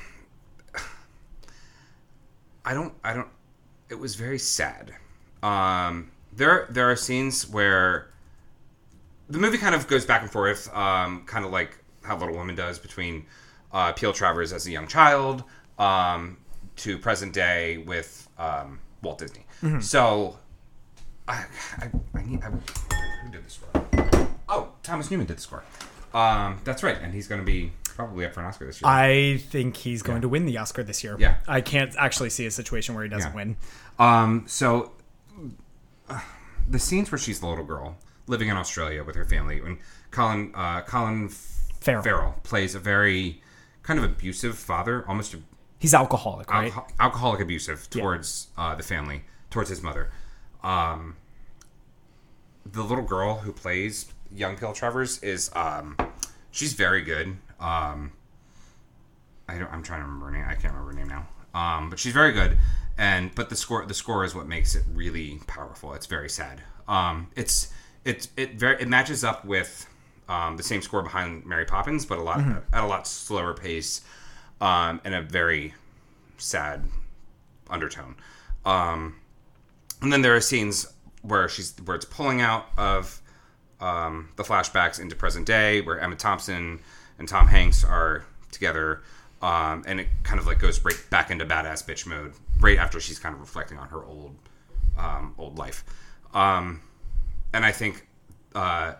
I don't I don't it was very sad. Um there there are scenes where the movie kind of goes back and forth, um kind of like how Little Women does, between uh P L Travers as a young child um to present day with um Walt Disney. Mm-hmm. So I I, I need I did the score. Oh, Thomas Newman did the score. Um, that's right, and he's going to be probably up for an Oscar this year. I think he's going yeah. to win the Oscar this year. Yeah, I can't actually see a situation where he doesn't yeah. win. Um, so uh, the scenes where she's the little girl living in Australia with her family, when Colin uh, Colin Farrell. Farrell plays a very kind of abusive father, almost a, he's alcoholic, right? Alco- alcoholic abusive towards yeah. uh, the family, towards his mother. Um, the little girl who plays young P L Travers is, um, she's very good. Um, I don't, I'm trying to remember her name. I can't remember her name now. Um, but she's very good. And, but the score, the score is what makes it really powerful. It's very sad. Um, it's, it's, it very, it matches up with, um, the same score behind Mary Poppins, but a lot, mm-hmm. at a lot slower pace, um, and a very sad undertone. Um, And then there are scenes where she's where it's pulling out of um, the flashbacks into present day, where Emma Thompson and Tom Hanks are together, um, and it kind of like goes right back into badass bitch mode right after she's kind of reflecting on her old um, old life. Um, and I think uh,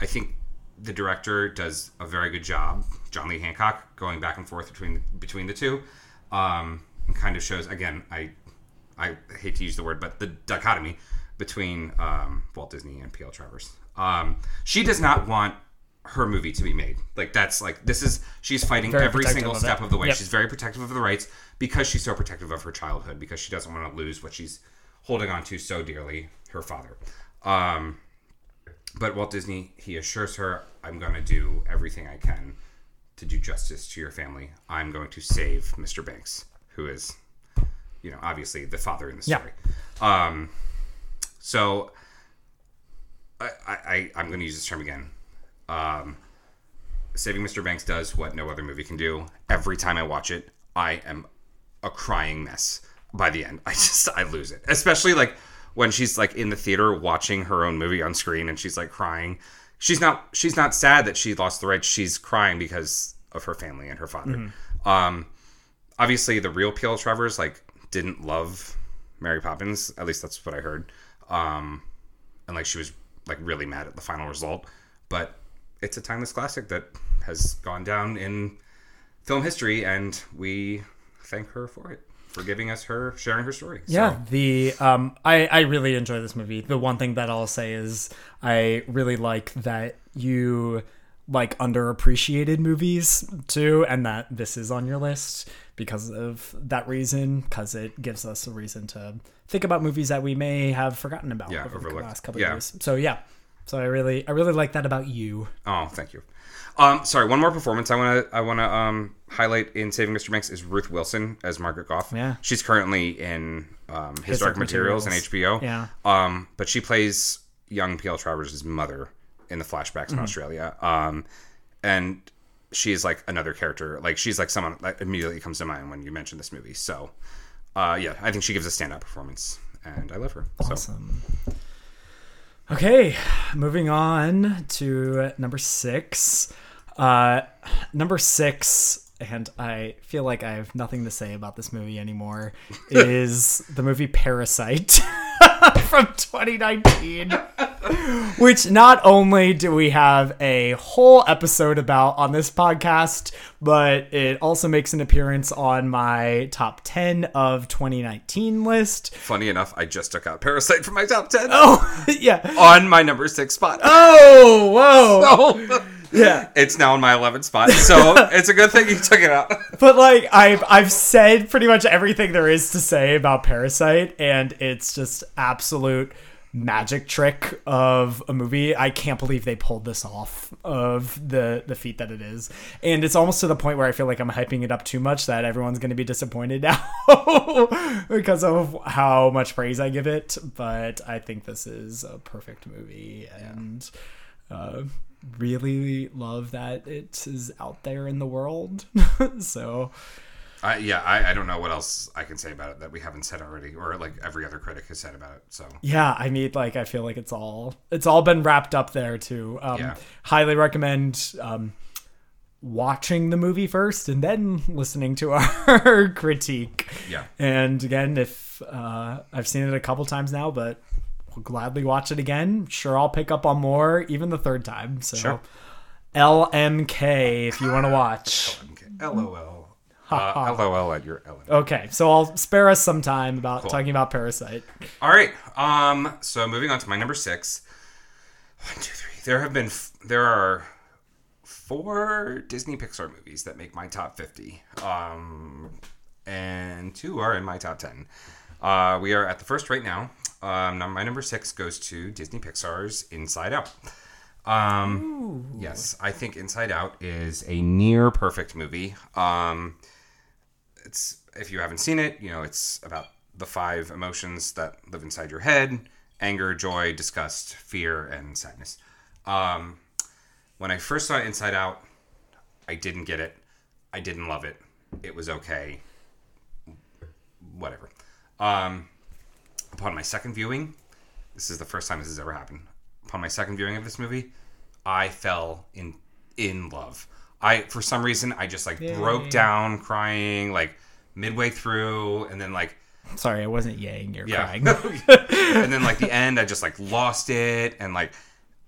I think the director does a very good job, John Lee Hancock, going back and forth between between the two, um, and kind of shows again I. I hate to use the word, but the dichotomy between um, Walt Disney and P L Travers. Um, she does not want her movie to be made. Like, that's like, this is, she's fighting very every single of step it. of the way. Yep. She's very protective of the rights because she's so protective of her childhood, because she doesn't want to lose what she's holding on to so dearly, her father. Um, but Walt Disney, he assures her, I'm going to do everything I can to do justice to your family. I'm going to save Mister Banks, who is... you know, obviously the father in the story. Yeah. Um, so I, I, I'm going to use this term again. Um, Saving Mister Banks does what no other movie can do. Every time I watch it, I am a crying mess by the end. I just, I lose it. Especially like when she's like in the theater watching her own movie on screen and she's like crying. She's not, she's not sad that she lost the rights. She's crying because of her family and her father. Mm-hmm. Um, obviously the real P L Travers, like, didn't love Mary Poppins. At least that's what I heard. Um, and like she was like really mad at the final result. But it's a timeless classic that has gone down in film history, and we thank her for it, for giving us her, sharing her story. Yeah, so. the um, I, I really enjoy this movie. The one thing that I'll say is I really like that you like underappreciated movies too, and that this is on your list because of that reason, because it gives us a reason to think about movies that we may have forgotten about yeah, over overlooked. the last couple yeah. of years. So yeah, so I really, I really like that about you. Oh, thank you. Um, sorry, one more performance I want to, I want to um, highlight in Saving Mister Banks is Ruth Wilson as Margaret Goff. Yeah, she's currently in um, Historic, Historic Materials and H B O. Yeah, um, but she plays young P L Travers' mother in the flashbacks mm-hmm. in Australia. Um, and she's like another character. Like she's like someone that immediately comes to mind when you mention this movie. So uh, yeah, I think she gives a standout performance and I love her. Awesome. So. Okay. Moving on to number six. Uh, number six, and I feel like I have nothing to say about this movie anymore, is the movie Parasite from twenty nineteen, which not only do we have a whole episode about on this podcast, but it also makes an appearance on my top ten of twenty nineteen list. Funny enough, I just took out Parasite from my top ten. Oh, yeah. On my number six spot. Oh, whoa. So, yeah, it's now in my eleventh spot, so it's a good thing you took it out. But like I've I've said pretty much everything there is to say about Parasite, and it's just absolute magic trick of a movie. I can't believe they pulled this off of the the feat that it is, and it's almost to the point where I feel like I'm hyping it up too much that everyone's going to be disappointed now because of how much praise I give it. But I think this is a perfect movie, and. Uh, really love that it is out there in the world. so uh, yeah I, I don't know what else I can say about it that we haven't said already, or like every other critic has said about it. So yeah, I mean, like I feel like it's all it's all been wrapped up there too. um yeah. Highly recommend um watching the movie first and then listening to our critique. Yeah, and again, if uh I've seen it a couple times now, but we'll gladly watch it again. Sure, I'll pick up on more even the third time. So, sure. L M K if you want to watch. L M K. L O L. Uh, L O L at your L M K. Okay, so I'll spare us some time about cool. talking about Parasite. All right. Um. So moving on to my number six. One, two, three. There have been. F- there are four Disney Pixar movies that make my top fifty. Um, and two are in my top ten. Uh, we are at the first right now. Um, my number six goes to Disney Pixar's Inside Out. Um, yes, I think Inside Out is a near perfect movie. Um, it's if you haven't seen it, you know, it's about the five emotions that live inside your head: anger, joy, disgust, fear, and sadness. Um, when I first saw Inside Out, I didn't get it. I didn't love it. It was okay. Whatever. Um, Upon my second viewing, this is the first time this has ever happened. Upon my second viewing of this movie, I fell in in love. I, for some reason, I just like yay. broke down crying like midway through, and then like sorry, I wasn't yaying, you're yeah. crying. And then like the end, I just like lost it, and like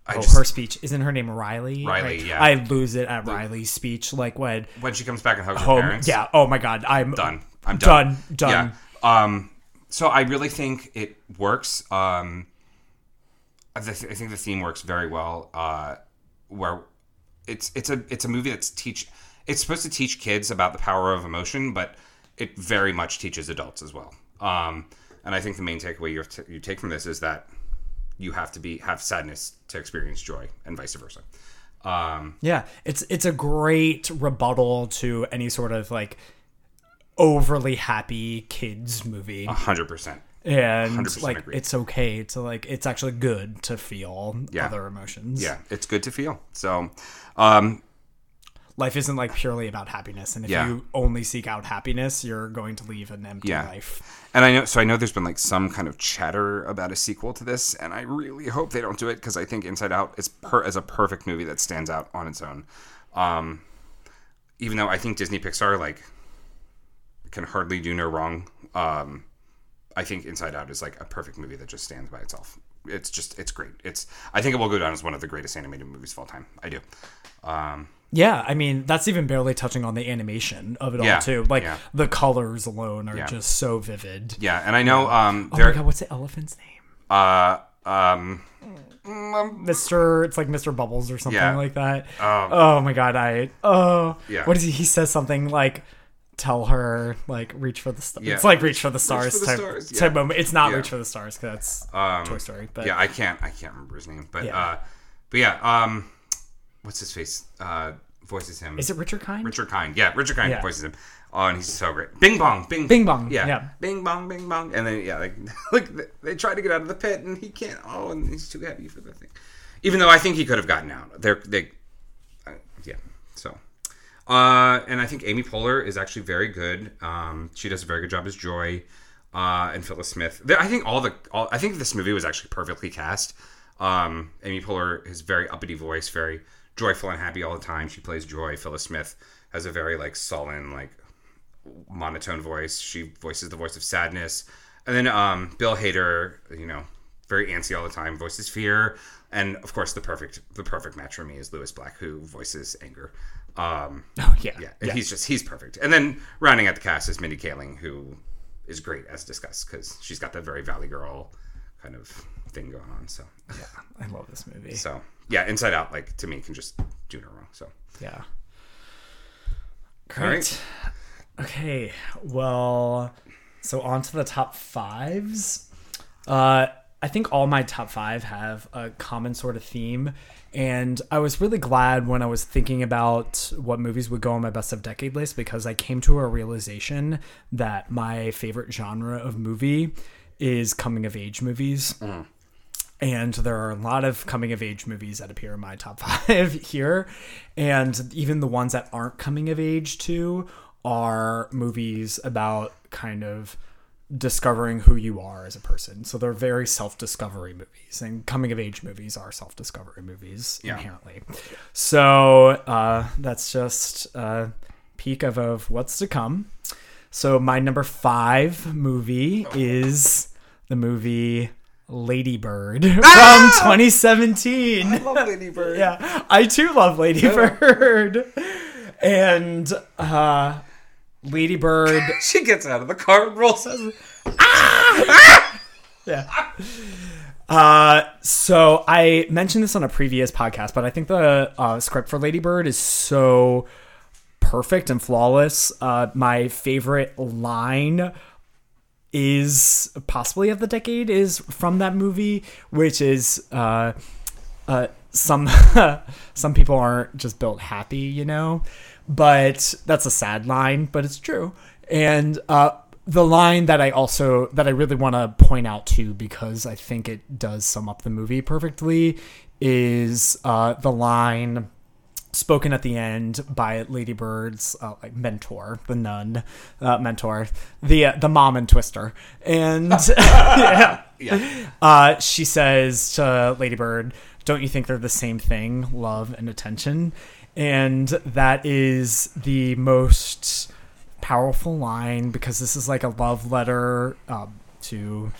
I oh, just, her speech isn't her name Riley? Riley, like, yeah. I lose it at the, Riley's speech, like when when she comes back and hugs home, her parents. Yeah. Oh my God, I'm done. I'm done. Done. Done. Yeah. Um. So I really think it works. Um, I, th- I think the theme works very well. Uh, where it's it's a it's a movie that's teach it's supposed to teach kids about the power of emotion, but it very much teaches adults as well. Um, and I think the main takeaway you t- you take from this is that you have to be have sadness to experience joy, and vice versa. Um, yeah, it's it's a great rebuttal to any sort of like. overly happy kids movie. A hundred percent. And one hundred percent like agree. It's okay to like it's actually good to feel yeah. other emotions. Yeah, it's good to feel. So um life isn't like purely about happiness, and if yeah. you only seek out happiness, you're going to leave an empty yeah. life. And I know so I know there's been like some kind of chatter about a sequel to this, and I really hope they don't do it, because I think Inside Out is per as a perfect movie that stands out on its own. Um even though I think Disney Pixar like can hardly do no wrong. Um, I think Inside Out is like a perfect movie that just stands by itself. It's just, it's great. It's, I think it will go down as one of the greatest animated movies of all time. I do. Um, yeah. I mean, that's even barely touching on the animation of it yeah, all too. Like yeah. the colors alone are yeah. just so vivid. Yeah. And I know, um, oh my God, what's the elephant's name? Uh, um, Mister It's like Mister Bubbles or something yeah. like that. Um, oh my God. I, oh, yeah. What is he? He says something like, tell her like reach for the stars. Yeah. It's like reach for the stars, for the type, stars. Yeah. type moment. It's not yeah. reach for the stars, because that's um, Toy Story. But yeah, I can't I can't remember his name. But yeah. uh but yeah, um what's his face? Uh voices him. Is it Richard Kind? Richard Kind, yeah, Richard Kind yeah. voices him. Oh, and he's so great. Bing Bong, Bing Bing Bong. Yeah. yeah. Bing Bong, Bing Bong. And then yeah, like like they try to get out of the pit and he can't. Oh, and he's too happy for the thing. Even though I think he could have gotten out. They're they uh, yeah. So Uh, and I think Amy Poehler is actually very good. Um, she does a very good job as Joy, uh, and Phyllis Smith. I think all the, all, I think this movie was actually perfectly cast. Um, Amy Poehler, his very uppity voice, very joyful and happy all the time. She plays Joy. Phyllis Smith has a very like sullen, like monotone voice. She voices the voice of sadness. And then um, Bill Hader, you know, very antsy all the time, voices fear. And of course, the perfect the perfect match for me is Lewis Black, who voices anger. Um, oh yeah, yeah. yeah. He's just he's perfect. And then rounding out the cast is Mindy Kaling, who is great as discussed because she's got that very Valley Girl kind of thing going on. So yeah, I love this movie. So yeah, Inside Out, like to me, can just do no wrong. So yeah, great. All right. Okay, well, so on to the top fives. Uh, I think all my top five have a common sort of theme. And I was really glad when I was thinking about what movies would go on my best of decade list, because I came to a realization that my favorite genre of movie is coming of age movies. Mm. And there are a lot of coming of age movies that appear in my top five here. And even the ones that aren't coming of age too are movies about kind of discovering who you are as a person. So they're very self-discovery movies, and coming of age movies are self-discovery movies yeah. inherently. So uh, that's just a peek of, of what's to come. So my number five movie is the movie Lady Bird from ah! twenty seventeen. I love Lady Bird. Yeah, I too love Lady oh. Bird. And uh, Lady Bird... she gets out of the car and rolls out. Ah! yeah. Uh, so I mentioned this on a previous podcast, but I think the uh, script for Lady Bird is so perfect and flawless. Uh, my favorite line is possibly of the decade is from that movie, which is... Uh, uh, some some people aren't just built happy, you know, but that's a sad line, but it's true. And uh, the line that I also that I really want to point out too, because I think it does sum up the movie perfectly, is uh, the line spoken at the end by Lady Bird's uh, like mentor, the nun uh, mentor, the uh, the mom in Twister, and yeah. yeah. Uh, she says to Lady Bird, "Don't you think they're the same thing, love and attention?" And that is the most powerful line, because this is like a love letter um, to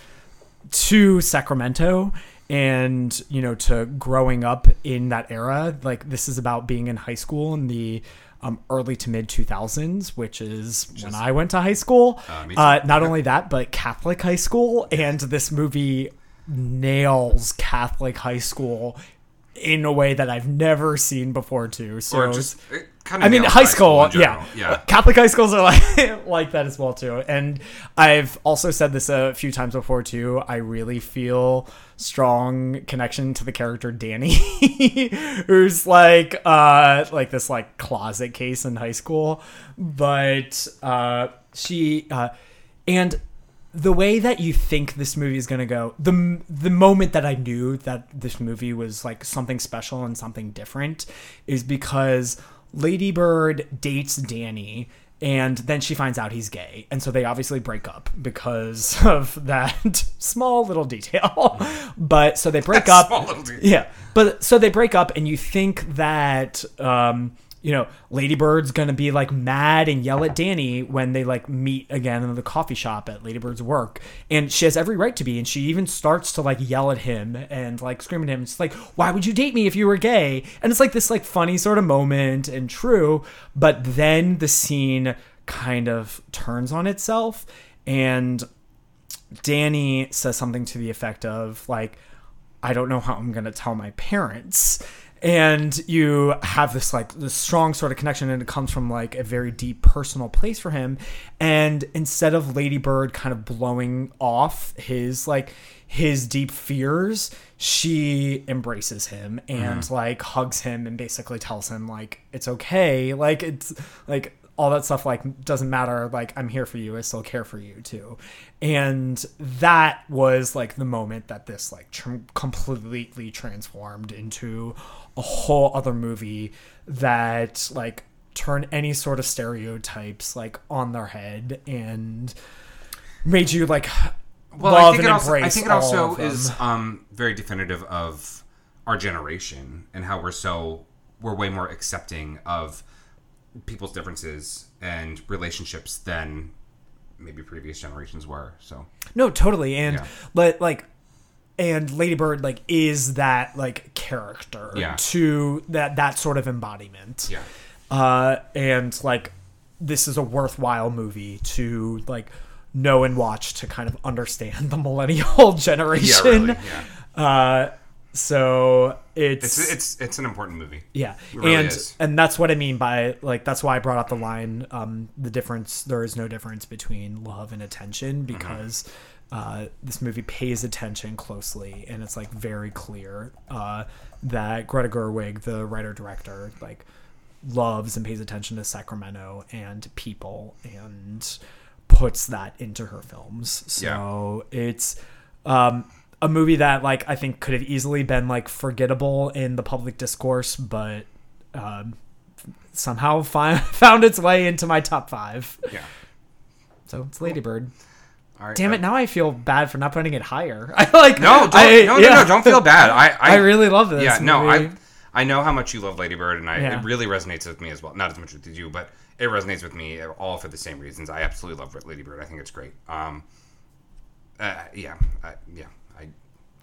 to Sacramento and, you know, to growing up in that era. Like, this is about being in high school in the um, early to mid two thousands, which is Just, when I went to high school. Uh, uh, not yeah. only that, but Catholic high school. And this movie nails Catholic high school in a way that I've never seen before too. So or just, it kind of I mean, high school, school yeah. yeah. Catholic high schools are like, like that as well too. And I've also said this a few times before too. I really feel strong connection to the character Danny, who's like uh like this like closet case in high school, but uh she uh and the way that you think this movie is going to go, the the moment that I knew that this movie was like something special and something different is because Lady Bird dates Danny and then she finds out he's gay. And so they obviously break up because of that small little detail. But so they break that up. Small little detail. Yeah. But so they break up and you think that, um, you know, Lady Bird's going to be like mad and yell at Danny when they like meet again in the coffee shop at Lady Bird's work. And she has every right to be. And she even starts to like yell at him and like scream at him. It's like, why would you date me if you were gay? And it's like this like funny sort of moment and true. But then the scene kind of turns on itself. And Danny says something to the effect of like, I don't know how I'm going to tell my parents. And you have this like this strong sort of connection, and it comes from like a very deep personal place for him. And instead of Lady Bird kind of blowing off his like his deep fears, she embraces him and mm. like hugs him and basically tells him like it's okay, like it's like all that stuff like doesn't matter, like I'm here for you, I still care for you too. And that was like the moment that this like tr- completely transformed into a whole other movie that like turned any sort of stereotypes like on their head and made you like well, love I think and it also, embrace I think it also is um, very definitive of our generation and how we're so were way more accepting of people's differences and relationships than maybe previous generations were. So no, totally. And yeah. but like, and Lady Bird like is that like character yeah. to that, that sort of embodiment. Yeah. Uh, and like, this is a worthwhile movie to like know and watch to kind of understand the millennial generation. Yeah, really, yeah. Uh, so it's, it's it's it's an important movie. Yeah, it really and is. And that's what I mean by like that's why I brought up the line. Um, the difference there is no difference between love and attention because mm-hmm. uh, this movie pays attention closely and it's like very clear uh, that Greta Gerwig, the writer director, like loves and pays attention to Sacramento and people and puts that into her films. So yeah. it's. Um, A movie that, like, I think could have easily been, like, forgettable in the public discourse, but um, somehow fi- found its way into my top five. Yeah. So it's Lady Bird. All right, Damn uh, it, now I feel bad for not putting it higher. I like No, don't, I, no, yeah. no, no, don't feel bad. I, I, I really love this Yeah, movie. no, I I know how much you love Lady Bird, and I, yeah. it really resonates with me as well. Not as much with you, but it resonates with me all for the same reasons. I absolutely love Lady Bird. I think it's great. Um, uh, yeah, uh, yeah.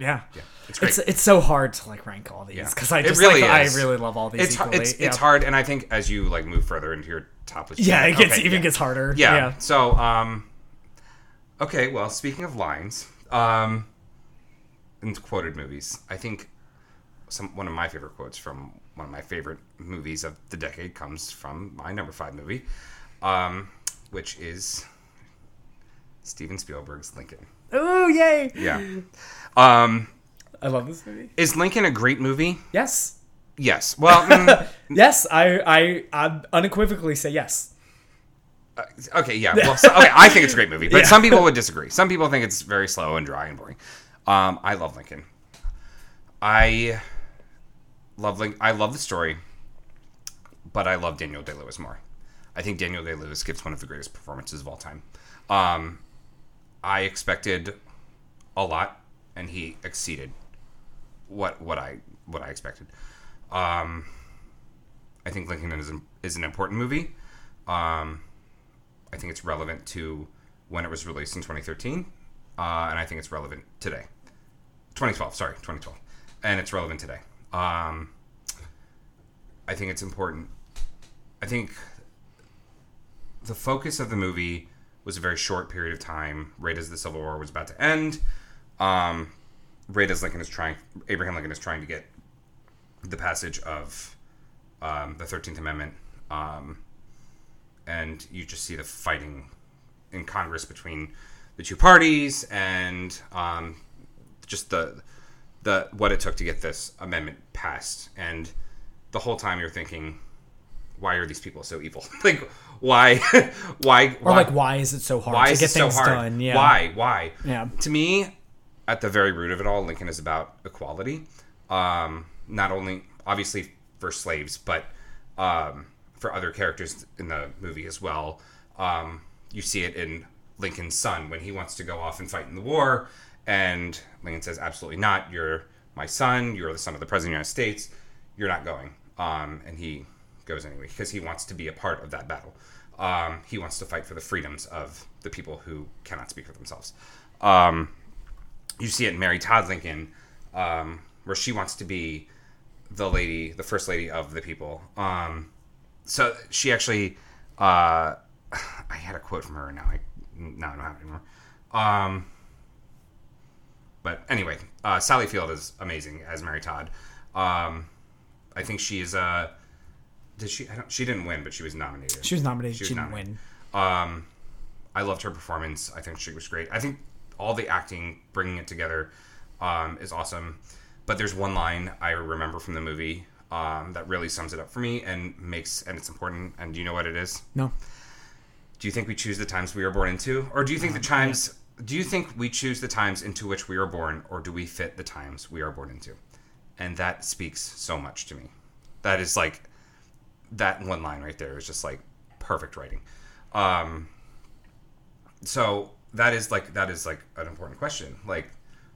Yeah. yeah, it's great. It's, it's so hard to like rank all these because yeah. I just really like, I really love all these. It's equally. It's, yeah. it's hard, and I think as you like move further into your top list, yeah, it gets okay, even yeah. gets harder. Yeah. yeah. So, um, okay. Well, speaking of lines, um, and quoted movies, I think some one of my favorite quotes from one of my favorite movies of the decade comes from my number five movie, um, which is Steven Spielberg's Lincoln. Oh, yay. Yeah. Um, I love this movie. Is Lincoln a great movie? Yes. Yes. Well, mm, yes, I, I I unequivocally say yes. Uh, okay, yeah. Well, so, okay, I think it's a great movie, but yeah. some people would disagree. Some people think it's very slow and dry and boring. Um, I love Lincoln. I love Lincoln. I love the story, but I love Daniel Day-Lewis more. I think Daniel Day-Lewis gives one of the greatest performances of all time. Um I expected a lot, and he exceeded what what I what I expected. Um, I think Lincoln is an, is an important movie. Um, I think it's relevant to when it was released in twenty thirteen, uh, and I think it's relevant today. twenty twelve, sorry, twenty twelve, and it's relevant today. Um, I think it's important. I think the focus of the movie was a very short period of time, right as the Civil War was about to end, um, right as Lincoln is trying, Abraham Lincoln is trying to get the passage of um, the thirteenth Amendment, um, and you just see the fighting in Congress between the two parties, and um, just the the what it took to get this amendment passed, and the whole time you're thinking, why are these people so evil? Like, why, why, or why, like, why is it so hard why to is get it things so hard? done? Yeah. Why, why? Yeah. To me, at the very root of it all, Lincoln is about equality. Um, not only obviously for slaves, but um, for other characters in the movie as well. Um, you see it in Lincoln's son when he wants to go off and fight in the war, and Lincoln says, "Absolutely not! You're my son. You're the son of the president of the United States. You're not going." Um, and he goes anyway because he wants to be a part of that battle. Um, he wants to fight for the freedoms of the people who cannot speak for themselves. Um, you see it in Mary Todd Lincoln, um, where she wants to be the lady, the first lady of the people. Um, so she actually, uh, I had a quote from her now. I now I don't have it anymore. Um, but anyway, uh, Sally Field is amazing as Mary Todd. Um, I think she is a. Did she? I don't, she didn't win, but she was nominated. She was nominated. She, was she didn't nominated. win. Um, I loved her performance. I think she was great. I think all the acting, bringing it together, um, is awesome. But there's one line I remember from the movie um, that really sums it up for me and makes and it's important. And do you know what it is? No. Do you think we choose the times we were born into, or do you think no, the times? No. Do you think we choose the times into which we are born, or do we fit the times we are born into? And that speaks so much to me. That is like. That one line right there is just like perfect writing. Um, so that is like that is like an important question. Like,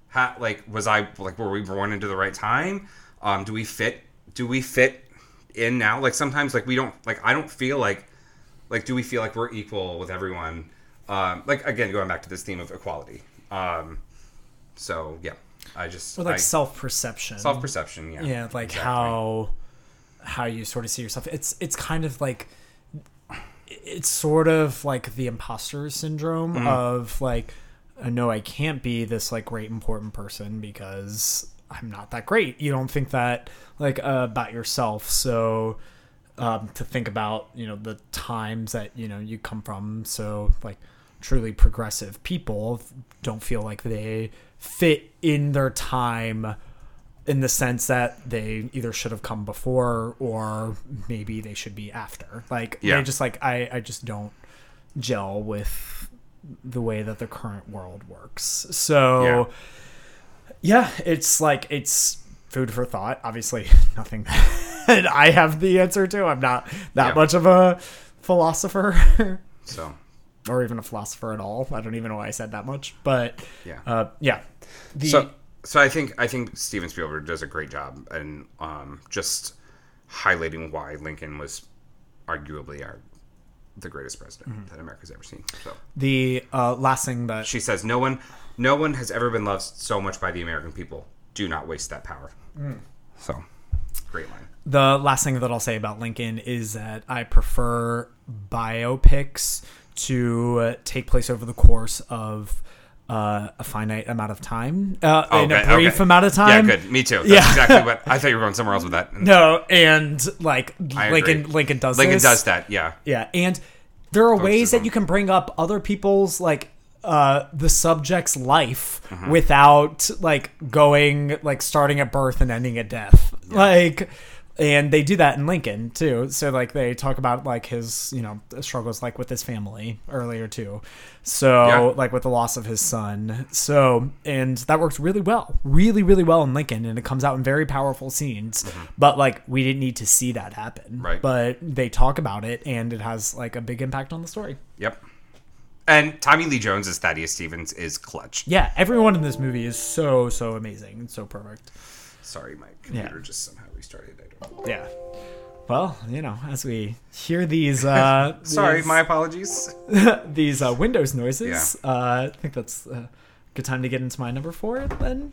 how, like was I like were we born into the right time? Um, do we fit? Do we fit in now. Like sometimes, like we don't, like I don't feel like, like do we feel like we're equal with everyone? Um, like again, going back to this theme of equality. Um, so yeah, I just or like I, self-perception, self-perception. Yeah, yeah, like exactly. how how you sort of see yourself. It's it's kind of like. It's sort of like the imposter syndrome mm-hmm. of like, no, I can't be this like great important person because I'm not that great. You don't think that like uh, about yourself. So um, to think about, you know, the times that, you know, you come from. So like truly progressive people don't feel like they fit in their time in the sense that they either should have come before or maybe they should be after. Like, yeah. they just like, I, I just don't gel with the way that the current world works. So yeah, yeah it's like, it's food for thought. Obviously nothing that I have the answer to. I'm not that yeah. much of a philosopher. So, or even a philosopher at all. I don't even know why I said that much, but yeah. Uh, yeah. The, so, So I think I think Steven Spielberg does a great job in um, just highlighting why Lincoln was arguably our the greatest president mm-hmm. that America's ever seen. So the uh, last thing that she says, no one, no one has ever been loved so much by the American people. Do not waste that power. Mm. So great line. The last thing that I'll say about Lincoln is that I prefer biopics to uh, take place over the course of. Uh, a finite amount of time uh, oh, in okay, a brief okay. amount of time. Yeah, good. Me too. That's yeah. exactly what I thought you were going somewhere else with that. No, and like I Lincoln, agree. Lincoln does. Lincoln this. does that. Yeah, yeah. And there are Those ways that you can bring up other people's like uh, the subject's life mm-hmm. without like going like starting at birth and ending at death. Yeah. Like, and they do that in Lincoln too. So like they talk about like his, you know, struggles like with his family earlier too. So yeah. like with the loss of his son. So, and that works really well, really, really well in Lincoln. And it comes out in very powerful scenes, mm-hmm. but like we didn't need to see that happen, right. but they talk about it and it has like a big impact on the story. Yep. And Tommy Lee Jones as Thaddeus Stevens is clutch. Yeah. Everyone in this movie is so, so amazing and so perfect. Sorry, my computer yeah. just somehow restarted. I don't know. Yeah. Well, you know, as we hear these... Uh, Sorry, these, my apologies. these uh, Windows noises. Yeah. Uh, I think that's a good time to get into my number four, then.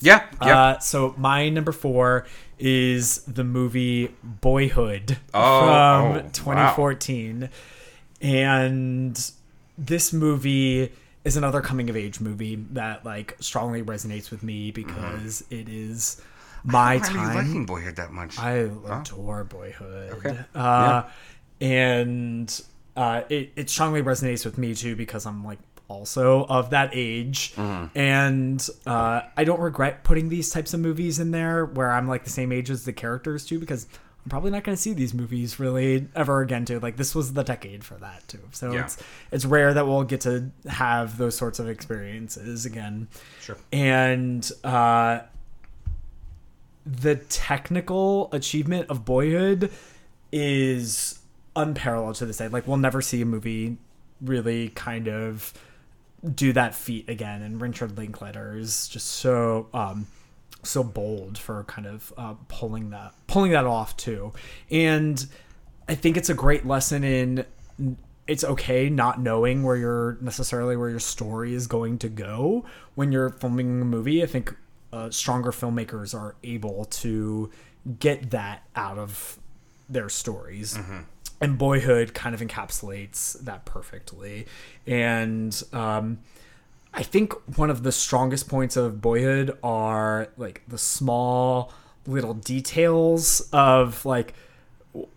Yeah, yeah. Uh, so my number four is the movie Boyhood oh, from oh, twenty fourteen. Wow. And this movie... is another coming of age movie that like strongly resonates with me because mm-hmm. it is my I don't time. Really liking Boyhood that much. I huh? adore Boyhood. Okay. Uh, yeah. And uh, it, it strongly resonates with me too because I'm like also of that age. Mm-hmm. And uh, I don't regret putting these types of movies in there where I'm like the same age as the characters too because I'm probably not going to see these movies really ever again too. Like this was the decade for that too. So yeah. it's, it's rare that we'll get to have those sorts of experiences again. Sure. And, uh, the technical achievement of Boyhood is unparalleled to this day. Like we'll never see a movie really kind of do that feat again. And Richard Linklater is just so, um, so bold for kind of uh, pulling that pulling that off too. And I think it's a great lesson in it's okay not knowing where you're necessarily where your story is going to go when you're filming a movie. I think uh, stronger filmmakers are able to get that out of their stories. Mm-hmm. And Boyhood kind of encapsulates that perfectly. And um I think one of the strongest points of Boyhood are like the small little details of like w-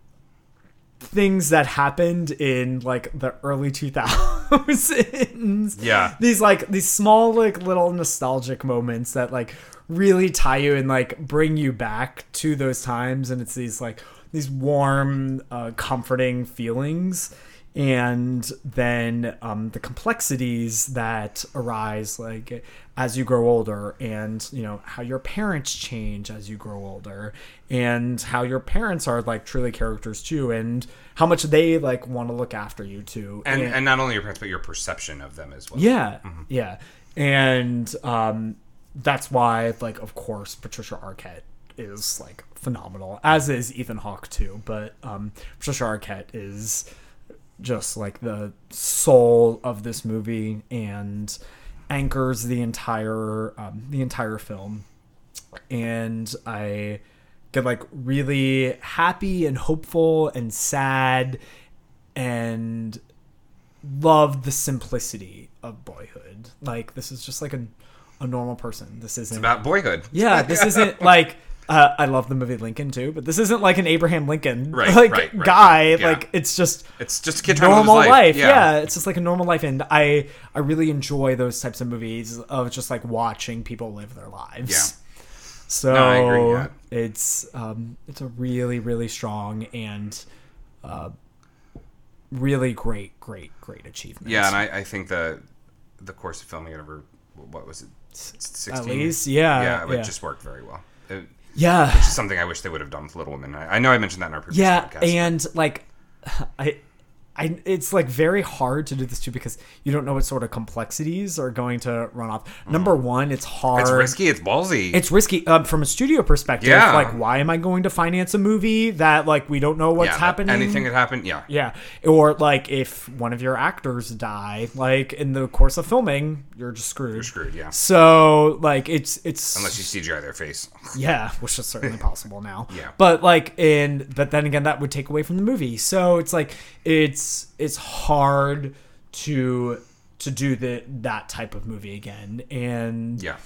things that happened in like the early two thousands. Yeah. These like these small like little nostalgic moments that like really tie you and like bring you back to those times. And it's these like these warm, uh, comforting feelings. And then um, the complexities that arise like as you grow older and, you know, how your parents change as you grow older and how your parents are like truly characters too and how much they like want to look after you too. And, and, and not only your parents, but your perception of them as well. Yeah. Mm-hmm. Yeah. And um, that's why like, of course, Patricia Arquette is like phenomenal, as is Ethan Hawke too. But um, Patricia Arquette is just like the soul of this movie and anchors the entire um, the entire film. And I get like really happy and hopeful and sad, and love the simplicity of Boyhood. Like, this is just like a a normal person. This isn't, it's about boyhood. Yeah, this isn't like uh, I love the movie Lincoln too, but this isn't like an Abraham Lincoln right, like right, right. guy. Yeah. Like, it's just it's just a kid trying to live his life. life. Yeah. yeah, it's just like a normal life, and I I really enjoy those types of movies of just like watching people live their lives. Yeah. So no, I agree, yeah. it's um, it's a really really strong and uh, really great great great achievement. Yeah, and I, I think the the course of filming it over what was it sixteen at least yeah yeah it yeah. just worked very well. It, yeah, which is something I wish they would have done with Little Women. I, I know I mentioned that in our previous yeah, podcast. Yeah, and like I. I, it's like very hard to do this too because you don't know what sort of complexities are going to run off. Number one, it's hard. It's risky. It's ballsy. It's risky um, from a studio perspective. Yeah. Like, why am I going to finance a movie that like we don't know what's yeah, happening? Anything could happen. Yeah. Yeah. Or like if one of your actors die, like in the course of filming, you're just screwed. You're screwed. Yeah. So like it's it's unless you C G I their face. Yeah, which is certainly possible now. Yeah. But like in but then again, that would take away from the movie. So it's like it's. It's hard to to do the, that type of movie again, and yeah,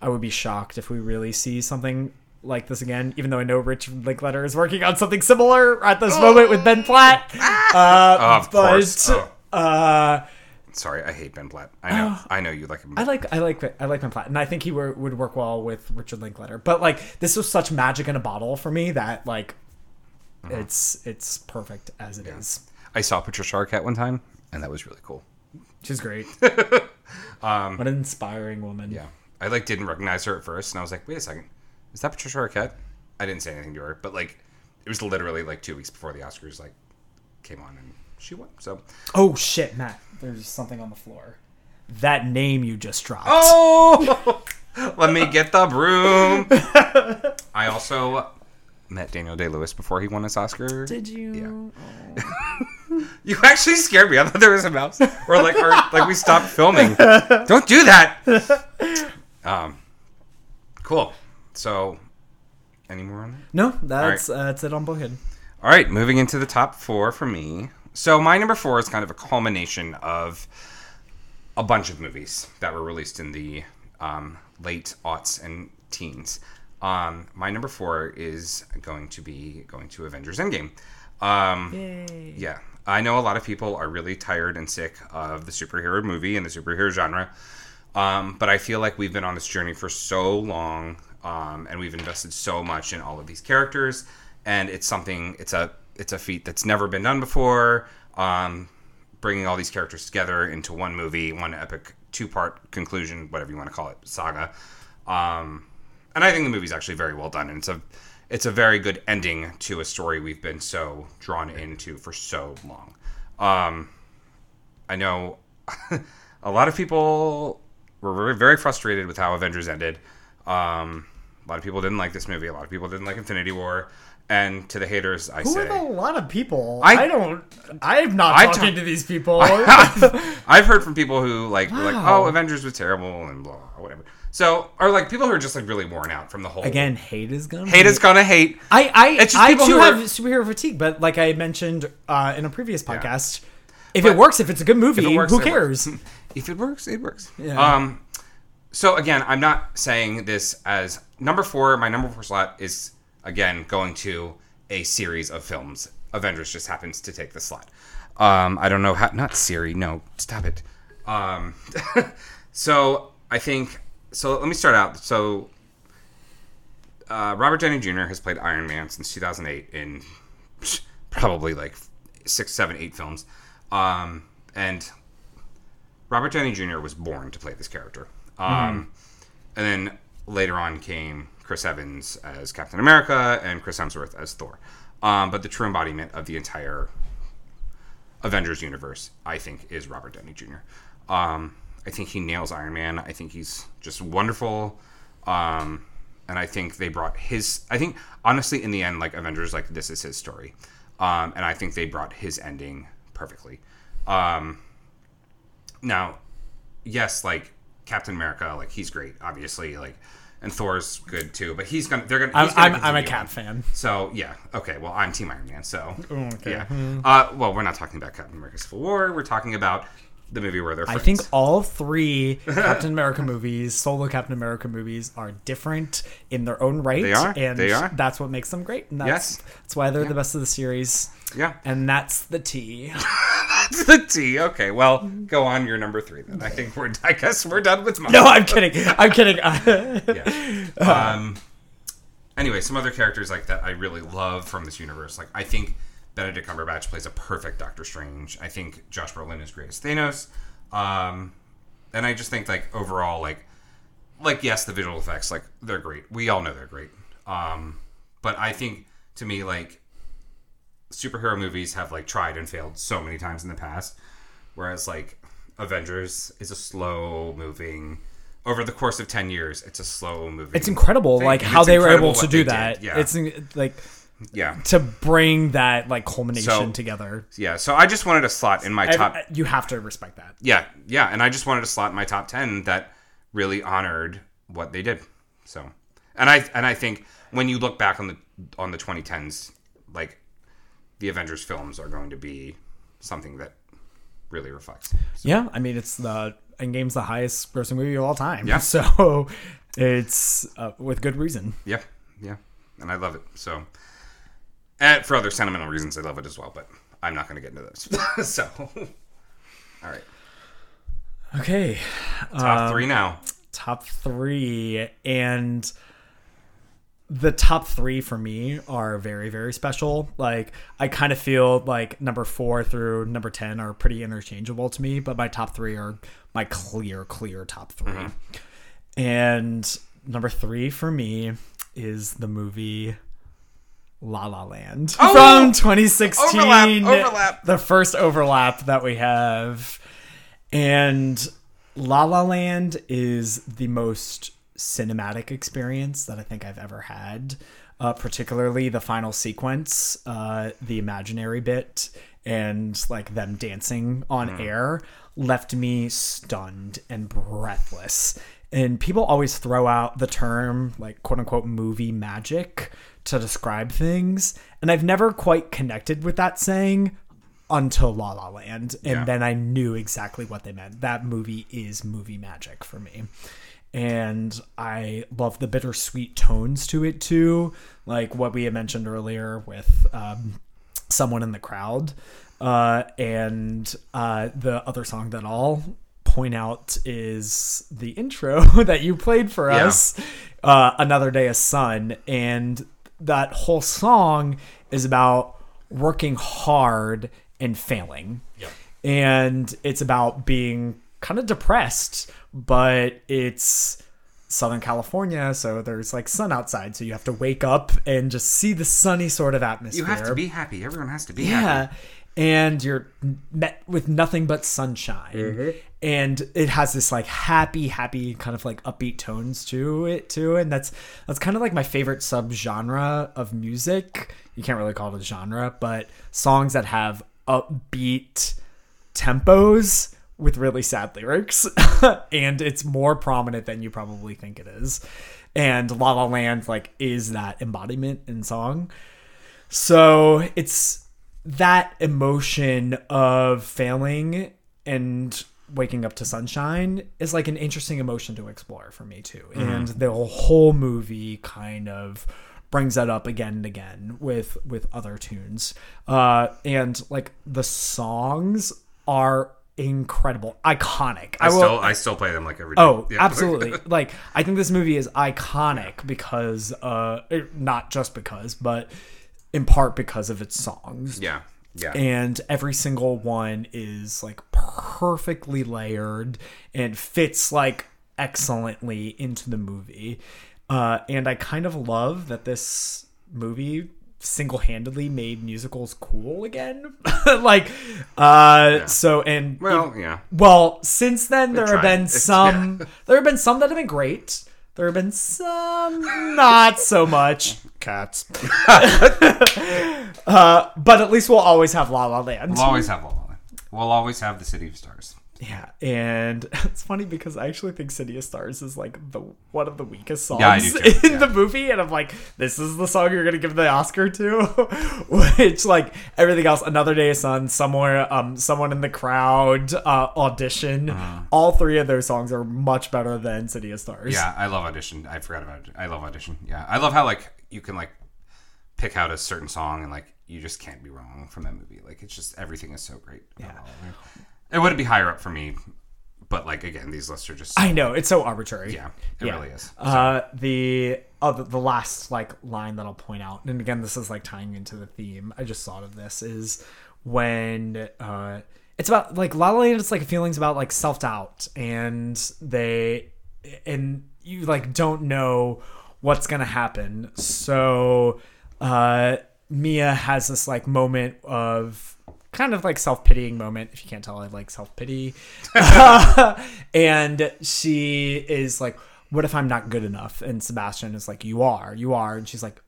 I would be shocked if we really see something like this again. Even though I know Richard Linklater is working on something similar at this oh. moment with Ben Platt. Ah. Uh, of but, course. Oh. Uh, Sorry, I hate Ben Platt. I know, uh, I know you like him. I like, I like, I like Ben Platt, and I think he were, would work well with Richard Linklater. But like, this was such magic in a bottle for me that like, mm-hmm. it's it's perfect as it yeah. is. I saw Patricia Arquette one time, and that was really cool. She's great. um, what an inspiring woman. Yeah. I, like, didn't recognize her at first, and I was like, wait a second. Is that Patricia Arquette? I didn't say anything to her, but, like, it was literally, like, two weeks before the Oscars, like, came on, and she won, so. Oh, shit, Matt. There's something on the floor. That name you just dropped. Oh! Let me get the broom. I also met Daniel Day-Lewis before he won his Oscar. Did you? Yeah. Oh. You actually scared me. I thought there was a mouse. Or like, or like we stopped filming. Don't do that. Um, cool. So, any more on that? No, that's right. uh, that's it on Boyhood. All right, moving into the top four for me. So my number four is kind of a culmination of a bunch of movies that were released in the um, late aughts and teens. Um, my number four is going to be going to Avengers Endgame. Um, Yay. Yeah. I know a lot of people are really tired and sick of the superhero movie and the superhero genre, um, but I feel like we've been on this journey for so long, um, and we've invested so much in all of these characters, and it's something, it's a it's a feat that's never been done before, um, bringing all these characters together into one movie, one epic two-part conclusion, whatever you want to call it, saga. Um, and I think the movie's actually very well done, and it's a It's a very good ending to a story we've been so drawn into for so long. Um, I know a lot of people were very frustrated with how Avengers ended. Um, a lot of people didn't like this movie. A lot of people didn't like Infinity War. And to the haters, I Who say... Who are a lot of people? I, I don't... I'm not I talking t- to these people. I've heard from people who like, wow. were like, oh, Avengers was terrible and blah, blah, whatever. So, or like people who are just like really worn out from the whole... Again, hate is gonna hate. Hate is gonna hate. I, I, it's just I too who are, have superhero fatigue, but like I mentioned uh, in a previous podcast, yeah. if but it works, if it's a good movie, if it works, who cares? It works. If it works, it works. Yeah. Um. So again, I'm not saying this as number four. My number four slot is... Again, going to a series of films. Avengers just happens to take the slot. Um, I don't know how... Not Siri. No. Stop it. Um, so, I think... So, let me start out. So, uh, Robert Downey Junior has played Iron Man since two thousand eight in probably like six, seven, eight films. Um, and Robert Downey Junior was born to play this character. Um, mm-hmm. And then later on came... Chris Evans as Captain America, and Chris Hemsworth as Thor. Um, but the true embodiment of the entire Avengers universe, I think, is Robert Downey Junior Um, I think he nails Iron Man. I think he's just wonderful. Um, And I think they brought his, I think, honestly, in the end, like, Avengers, like, this is his story. Um, and I think they brought his ending perfectly. Um, now, yes, like, Captain America, like, he's great, obviously, like, and Thor's good, too. But he's going to, they're going to, I'm, gonna I'm, I'm a Cap on. fan. So, yeah. Okay, well, I'm Team Iron Man, so. Okay. Yeah. Mm. Uh, well, we're not talking about Captain America Civil War. We're talking about the movie where they're friends. I think all three Captain America movies, solo Captain America movies, are different in their own right. They are. And they are. That's what makes them great. And that's, yes. That's why they're yeah. the best of the series. Yeah. And that's the tea. That's the tea. Okay. Well, go on. You're number three then. I think we're, I guess we're done with mine. No, I'm kidding. I'm kidding. yeah. Um. Anyway, some other characters like that I really love from this universe. Like, I think Benedict Cumberbatch plays a perfect Doctor Strange. I think Josh Brolin is great as Thanos. Um, and I just think, like, overall, like, like yes, the visual effects, like, they're great. We all know they're great. Um, but I think, to me, like, superhero movies have, like, tried and failed so many times in the past. Whereas, like, Avengers is a slow-moving... Over the course of ten years, it's a slow-moving... It's incredible, thing. like, how they were able to do that. Did. Yeah. It's, like... Yeah, to bring that like culmination so, together. Yeah, so I just wanted to slot in my top. I, I, you have to respect that. Yeah, yeah, and I just wanted to slot in my top ten that really honored what they did. So, and I and I think when you look back on the on the twenty tens, like the Avengers films are going to be something that really reflects. So. Yeah, I mean it's the Endgame's the highest grossing movie of all time. Yeah, so it's uh, with good reason. Yeah, yeah, and I love it so. And for other sentimental reasons, I love it as well, but I'm not going to get into those. So, all right. Okay. Top um, three now. Top three. And the top three for me are very, very special. Like, I kind of feel like number four through number ten are pretty interchangeable to me, but my top three are my clear, clear top three. Mm-hmm. And number three for me is the movie... La La Land oh, from twenty sixteen. Overlap, overlap. The first overlap that we have. And La La Land is the most cinematic experience that I think I've ever had. Uh, particularly the final sequence, uh, the imaginary bit, and like them dancing on mm. air left me stunned and breathless. And people always throw out the term like quote unquote movie magic to describe things, and I've never quite connected with that saying until La La Land, and yeah. then I knew exactly what they meant. That movie is movie magic for me, and I love the bittersweet tones to it too, like what we had mentioned earlier with um, Someone in the Crowd, uh, and uh, the other song that I'll point out is the intro that you played for yeah. us, uh, Another Day of Sun, and that whole song is about working hard and failing. Yep. And it's about being kind of depressed, but it's Southern California, so there's like sun outside, so you have to wake up and just see the sunny sort of atmosphere. You have to be happy. Everyone has to be yeah. happy. And you're met with nothing but sunshine. Mm-hmm. And it has this like happy, happy kind of like upbeat tones to it too. And that's that's kind of like my favorite subgenre of music. You can't really call it a genre, but songs that have upbeat tempos with really sad lyrics. And it's more prominent than you probably think it is. And La La Land like is that embodiment in song. So it's that emotion of failing and waking up to sunshine is like an interesting emotion to explore for me too. Mm-hmm. And the whole movie kind of brings that up again and again with, with other tunes. Uh, and like the songs are incredible, iconic. I, I will, still, I still play them like every day. Oh, yeah. Absolutely. Like I think this movie is iconic because, uh, not just because, but in part because of its songs. Yeah. Yeah. And every single one is like perfectly layered and fits like excellently into the movie. Uh, and I kind of love that this movie single-handedly made musicals cool again. like, uh, yeah. so, and well, it, yeah. Well, since then We're there trying. have been it's, some, yeah. there have been some that have been great. There have been some, not so much. Cats. uh, but at least we'll always have La La Land. We'll always have La La Land. We'll always have the City of Stars. Yeah, and it's funny because I actually think City of Stars is like the one of the weakest songs yeah, I do too. in yeah. the movie, and I'm like, this is the song you're gonna give the Oscar to, which like everything else, Another Day of Sun, Somewhere, um, Someone in the Crowd, uh, Audition, mm. all three of those songs are much better than City of Stars. Yeah, I love Audition. I forgot about it. I love Audition. Yeah, I love how like you can like pick out a certain song and like you just can't be wrong from that movie. Like it's just everything is so great. Yeah. It wouldn't be higher up for me, but, like, again, these lists are just... I know, it's so arbitrary. Yeah, it yeah. really is. Uh, the, oh, the the last, like, line that I'll point out, and again, this is, like, tying into the theme, I just thought of this, is when... Uh, it's about, like, La La Land, it's, like, feelings about, like, self-doubt, and they... And you, like, don't know what's gonna happen, so uh, Mia has this, like, moment of... kind of like self-pitying moment. If you can't tell, I like self-pity. uh, and she is like, what if I'm not good enough? And Sebastian is like, you are, you are. And she's like,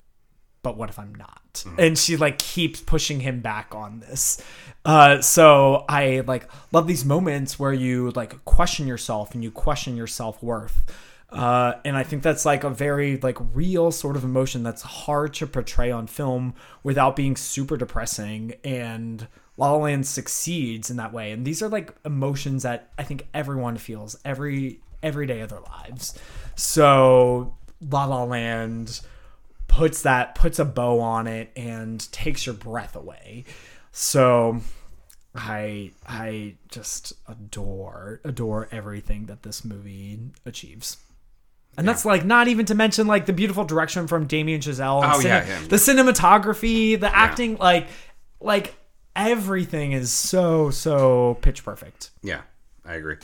but what if I'm not? Mm-hmm. And she like keeps pushing him back on this. Uh, so I like love these moments where you like question yourself and you question your self-worth. Uh, and I think that's like a very like real sort of emotion that's hard to portray on film without being super depressing, and La La Land succeeds in that way. And these are like emotions that I think everyone feels every every day of their lives. So La La Land puts that puts a bow on it and takes your breath away. So I I just adore adore everything that this movie achieves. And yeah. that's like not even to mention like the beautiful direction from Damien Chazelle. And oh, cin- yeah, yeah. The cinematography, the acting, yeah. like like everything is so, so pitch perfect. Yeah, I agree.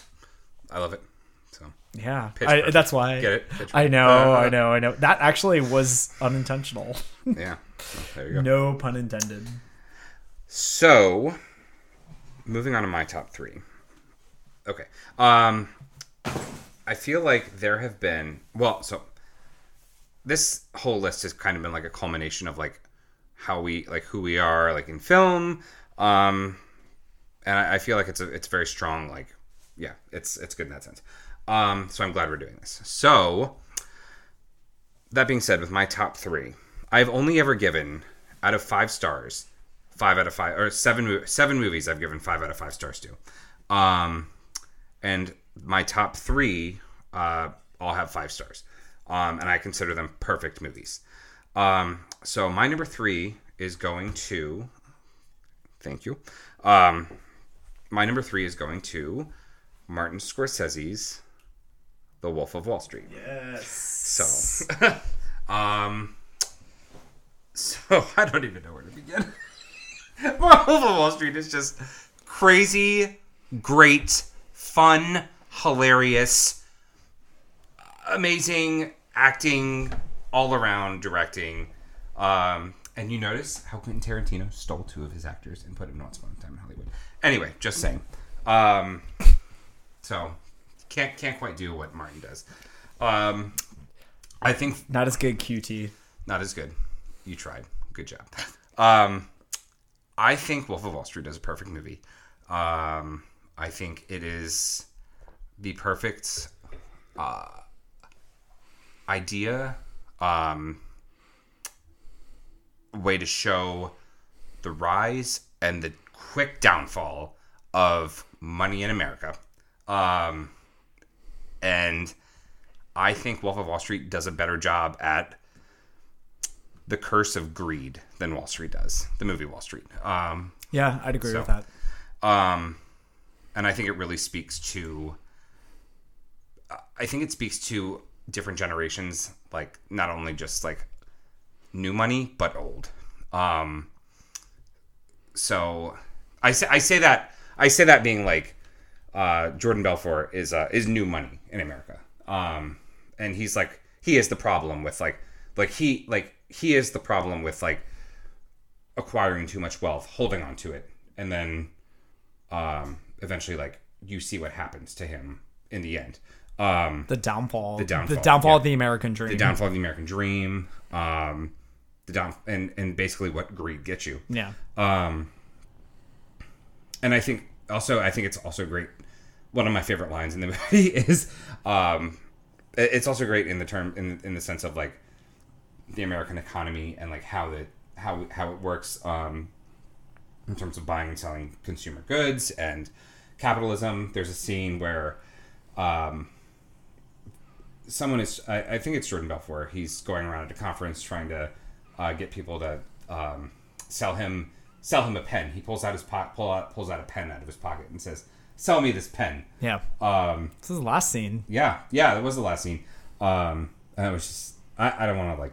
I love it. So yeah, I, that's why. Get it? Pitch I know, uh, I know, I know. That actually was unintentional. Yeah, so, there you go. No pun intended. So, moving on to my top three. Okay. Um... I feel like there have been... Well, so this whole list has kind of been like a culmination of like how we... Like who we are like in film. Um, and I, I feel like it's a, it's very strong. Like, yeah, it's it's good in that sense. Um, so I'm glad we're doing this. So that being said, with my top three, I've only ever given out of five stars, five out of five... Or seven, seven movies I've given five out of five stars to. Um, and... My top three uh, all have five stars, um, and I consider them perfect movies. Um, so my number three is going to... Thank you. Um, my number three is going to Martin Scorsese's The Wolf of Wall Street. Yes. So, um, so I don't even know where to begin. The Wolf of Wall Street is just crazy, great, fun, hilarious, amazing acting all around, directing. Um, and you notice how Quentin Tarantino stole two of his actors and put him in Once Upon a Time in Hollywood. Anyway, just saying. Um, so can't can't quite do what Martin does. Um, I think not as good, Q T. Not as good. You tried. Good job. Um, I think Wolf of Wall Street is a perfect movie. Um, I think it is the perfect uh, idea, um, way to show the rise and the quick downfall of money in America. Um, and I think Wolf of Wall Street does a better job at the curse of greed than Wall Street does, the movie Wall Street. Um, yeah, I'd agree so, with that. Um, and I think it really speaks to... I think it speaks to different generations, like not only just like new money, but old. Um, so I say, I say that, I say that being like, uh, Jordan Belfort is, uh, is new money in America. Um, and he's like, he is the problem with like, like he, like he is the problem with like acquiring too much wealth, holding on to it. And then, um, eventually like you see what happens to him in the end. Um, the downfall. The downfall. The downfall yeah. of the American dream. The downfall of the American dream. Um, the down and and basically what greed gets you. Yeah. Um. And I think also I think it's also great. One of my favorite lines in the movie is, um, it's also great in the term in in the sense of like the American economy and like how the how how it works um, in terms of buying and selling consumer goods and capitalism. There's a scene where. Um, someone is, I, I think it's Jordan Belfort. He's going around at a conference trying to uh, get people to um, sell him, sell him a pen. He pulls out his pot, pull out, pulls out a pen out of his pocket and says, "Sell me this pen." Yeah. Um, this is the last scene. Yeah, yeah, that was the last scene. Um, and it was just, I, I don't want to like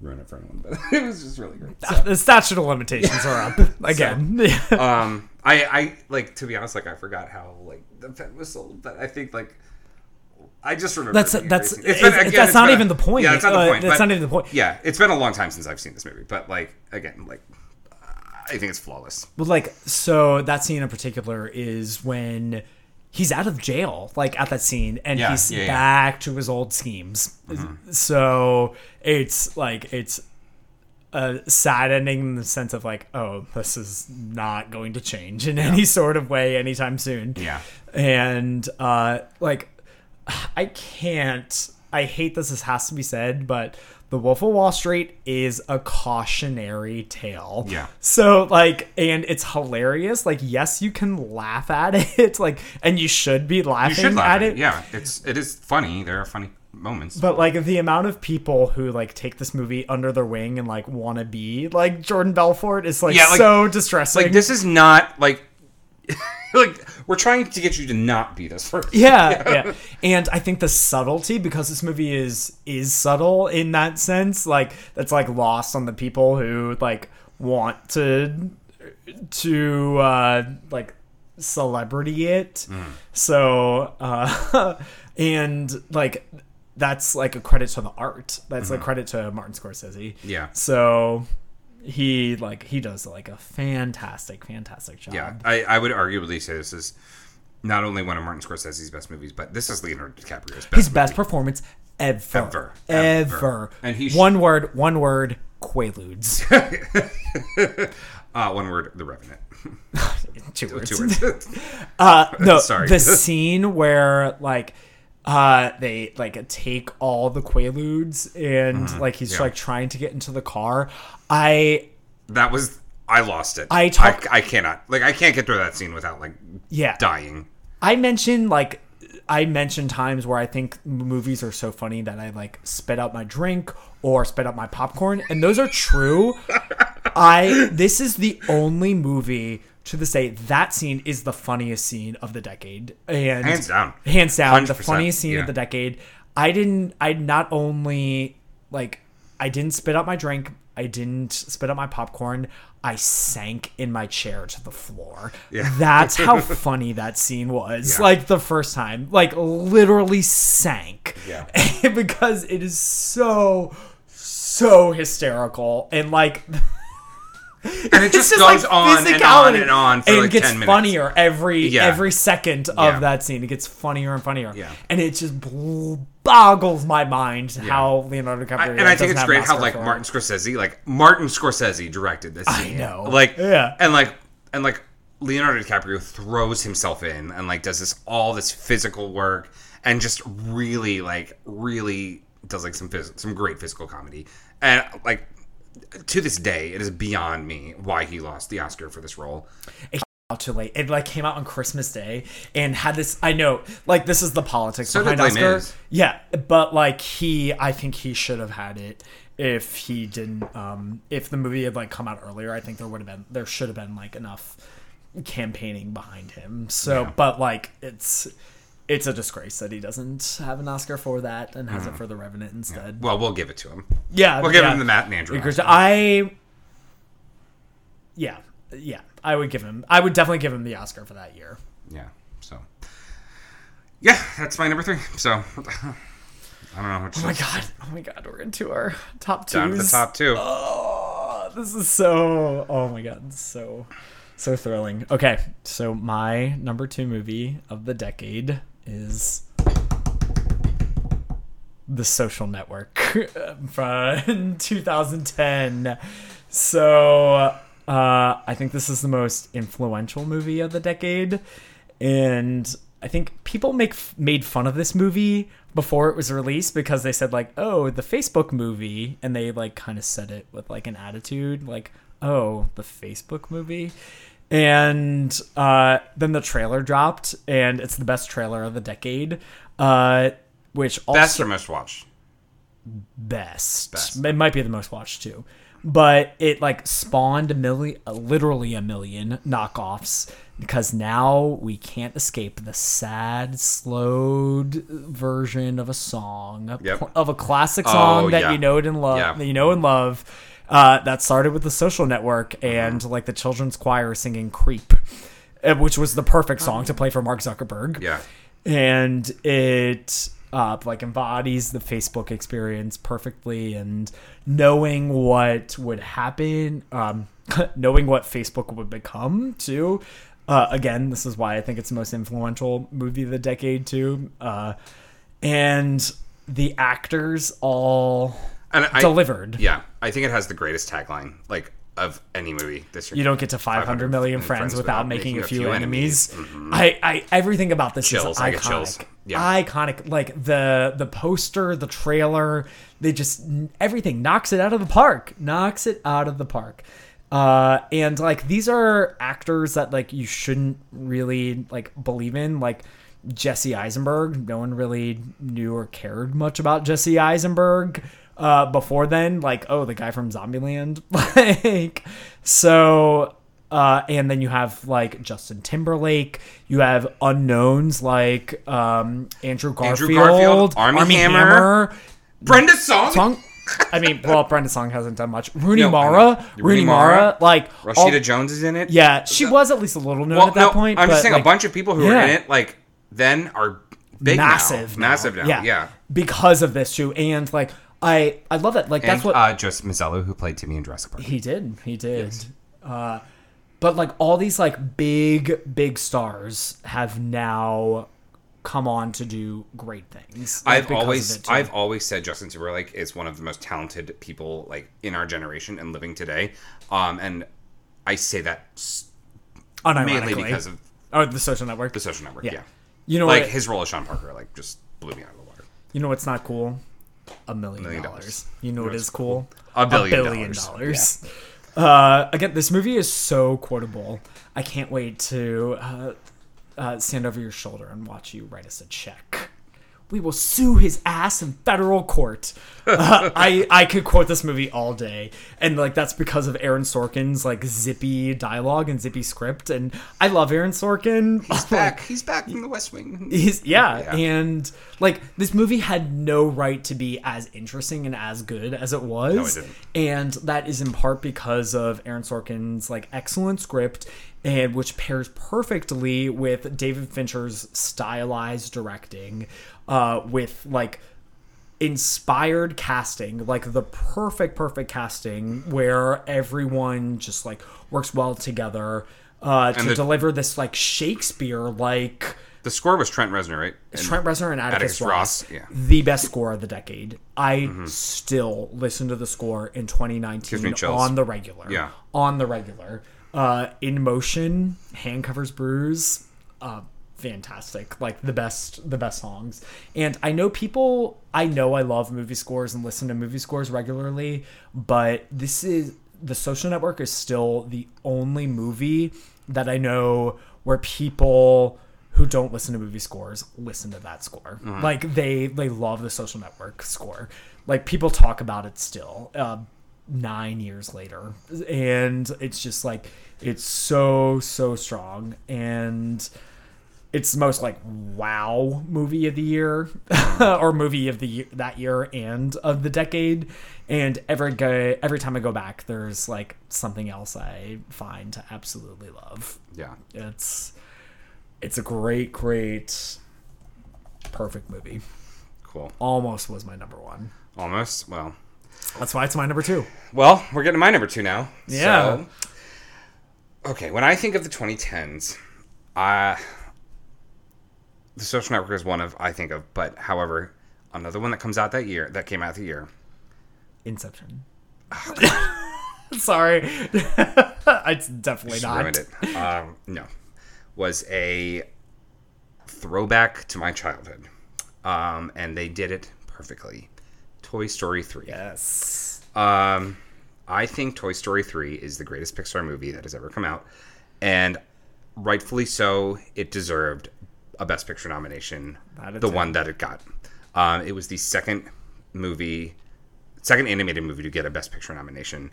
ruin it for anyone, but it was just really great. So. The statute of limitations yeah. are up again. So, um, I, I like to be honest, like I forgot how like the pen was sold, but I think like I just remember that's that's it's it's, been, again, that's not even a, the point. Yeah, that's not uh, the point. That's but, not even the point. Yeah, it's been a long time since I've seen this movie, but like again, like I think it's flawless. Well, like so that scene in particular is when. He's out of jail, like at that scene, and yeah, he's yeah, back yeah. to his old schemes. Mm-hmm. So it's like it's uh, saddening in the sense of like, oh, this is not going to change in yeah. any sort of way anytime soon. Yeah, and uh, like I can't. I hate this. This has to be said, but The Wolf of Wall Street is a cautionary tale. Yeah. So like, and it's hilarious. Like, yes, you can laugh at it. Like, and you should be laughing you should laugh at, at it. it. Yeah. It's, it is funny. There are funny moments. But like the amount of people who like take this movie under their wing and like want to be like Jordan Belfort is like, yeah, like so distressing. Like this is not like, like we're trying to get you to not be this person. Yeah, yeah, yeah. And I think the subtlety, because this movie is is subtle in that sense, like that's like lost on the people who like want to to uh, like celebrity it. Mm. So uh, and like that's like a credit to the art. That's mm-hmm. a credit to Martin Scorsese. Yeah. So. He like he does like a fantastic, fantastic job. Yeah, I, I would arguably say this is not only one of Martin Scorsese's best movies, but this is Leonardo DiCaprio's best. His best movie. performance ever, ever, ever. ever. And he one sh- word, one word, Quaaludes. uh, one word, The Revenant. Two words. Two words. uh, no, sorry. The scene where like. Uh, they like take all the Quaaludes and mm-hmm. like he's yeah. like trying to get into the car. I that was I lost it. I talk, I, I cannot like I can't get through that scene without like yeah. dying. I mentioned like I mentioned times where I think movies are so funny that I like spit out my drink or spit out my popcorn, and those are true. I this is the only movie. To this day, that scene is the funniest scene of the decade, and hands down, hands down, the funniest scene yeah. of the decade. I didn't. I not only like I didn't spit out my drink. I didn't spit out my popcorn. I sank in my chair to the floor. Yeah. That's how funny that scene was. Yeah. Like the first time, like literally sank. Yeah, because it is so so hysterical and like. And it just, just goes like on and on and on for and like ten minutes. It gets funnier every yeah. every second of yeah. that scene. It gets funnier and funnier. Yeah. And it just boggles my mind yeah. how Leonardo DiCaprio. I, and I think it's great how like Martin Scorsese, like Martin Scorsese directed this scene. I know. Like yeah. and like and like Leonardo DiCaprio throws himself in and like does this all this physical work and just really like really does like some phys- some great physical comedy. And like to this day, it is beyond me why he lost the Oscar for this role. It came out too late. It like came out on Christmas Day and had this. I know, like this is the politics so behind Oscar. Is. Yeah, but like he, I think he should have had it if he didn't. Um, if the movie had like come out earlier, I think there would have been there should have been like enough campaigning behind him. So, yeah. But like it's. It's a disgrace that he doesn't have an Oscar for that and has mm. it for The Revenant instead. Yeah. Well, we'll give it to him. Yeah. We'll give yeah. him the Matt and Andrew. I, yeah, yeah, I would give him, I would definitely give him the Oscar for that year. Yeah. So, yeah, that's my number three. So, I don't know. What oh my says. God. Oh my God. We're into our top two. Down to the top two. Oh, this is so, oh my God. So, so thrilling. Okay. So my number two movie of the decade is The Social Network from two thousand ten. So uh, I think this is the most influential movie of the decade. And I think people make made fun of this movie before it was released because they said, like, oh, the Facebook movie. And they, like, kind of said it with, like, an attitude, like, oh, the Facebook movie. And uh, then the trailer dropped, and it's the best trailer of the decade. Uh, which also, best or most watched? Best. best. It might be the most watched, too. But it, like, spawned a million, literally a million knockoffs, because now we can't escape the sad, slowed version of a song, yep. of a classic song oh, that yeah. you know and love, yeah. that you know and love. Uh, that started with The Social Network and like the children's choir singing "Creep," which was the perfect song to play for Mark Zuckerberg. Yeah, and it uh, like embodies the Facebook experience perfectly. And knowing what would happen, um, knowing what Facebook would become too. Uh, again, this is why I think it's the most influential movie of the decade too. Uh, and the actors all. And I, delivered. Yeah, I think it has the greatest tagline like of any movie this year. You don't get to five hundred million friends, friends without, without making, making a few, few enemies. enemies. Mm-hmm. I, I everything about this chills, is iconic. Chills. Yeah. Iconic, like the the poster, the trailer, they just everything knocks it out of the park. Knocks it out of the park. Uh, and like these are actors that like you shouldn't really like believe in, like. Jesse Eisenberg. No one really knew or cared much about Jesse Eisenberg uh, before then. Like, oh, the guy from Zombieland. like, so, uh, and then you have like Justin Timberlake. You have unknowns like um, Andrew Garfield, Andrew Garfield Armie, Armie Hammer, Hammer, Brenda Song. Song- I mean, well, Brenda Song hasn't done much. Rooney no, Mara, Rooney Mara, like Rashida all, Jones is in it. Yeah, she was at least a little known well, at that no, point. I'm but, just saying like, a bunch of people who yeah. are in it, like. Then are big massive, now. Now. massive now, yeah. yeah, because of this too, and like I, I love it. Like and, that's what uh, Joseph Mazzello, who played Timmy in Jurassic Park, he did, he did. Yes. Uh, but like all these like big, big stars have now come on to do great things. Like, I've always, I've always said Justin Timberlake is one of the most talented people like in our generation and living today, um, and I say that mainly because of oh, the Social Network, the Social Network, yeah. yeah. You know, like what, his role as Sean Parker, like just blew me out of the water. You know what's not cool? A million, million dollars. dollars. You know, you know what is cool? A billion, a billion dollars. dollars. Yeah. Uh, again, this movie is so quotable. I can't wait to uh, uh, stand over your shoulder and watch you write us a check. We will sue his ass in federal court. Uh, I I could quote this movie all day, and like that's because of Aaron Sorkin's like zippy dialogue and zippy script. And I love Aaron Sorkin. He's back. He's back from The West Wing. He's yeah, yeah, and like this movie had no right to be as interesting and as good as it was. No, it didn't. And that is in part because of Aaron Sorkin's like excellent script. And which pairs perfectly with David Fincher's stylized directing, uh, with like inspired casting, like the perfect, perfect casting where everyone just like works well together uh, to the, deliver this like Shakespeare like. The score was Trent Reznor, right? And Trent Reznor and Atticus, Atticus Ross. Ross yeah. The best score of the decade. I mm-hmm. still listen to the score in twenty nineteen on the regular. Yeah. On the regular. Uh, In Motion, Hand Covers Bruise, uh, fantastic. Like the best, the best songs. And I know people, I know I love movie scores and listen to movie scores regularly, but this is, The Social Network is still the only movie that I know where people who don't listen to movie scores listen to that score. Mm. Like they, they love The Social Network score. Like people talk about it still. Uh, nine years later, and it's just like it's so so strong, and it's the most like wow movie of the year or movie of the year, that year and of the decade. And every go, every time I go back, there's like something else I find to absolutely love. Yeah, it's it's a great great perfect movie. Cool. Almost was my number one. Almost. Well, that's why it's my number two. Well, we're getting to my number two now. Yeah. So, okay, when I think of the twenty tens, uh, The Social Network is one of, I think of, but however, Another one that comes out that year, that came out the year. Inception. Oh, sorry. It's definitely Just not. Ruined it. Um, no. Was a throwback to my childhood. Um, and they did it perfectly. Toy Story three. Yes. Um, I think Toy Story three is the greatest Pixar movie that has ever come out. And rightfully so, it deserved a Best Picture nomination. The did. one that it got. Um, it was the second movie, second animated movie to get a Best Picture nomination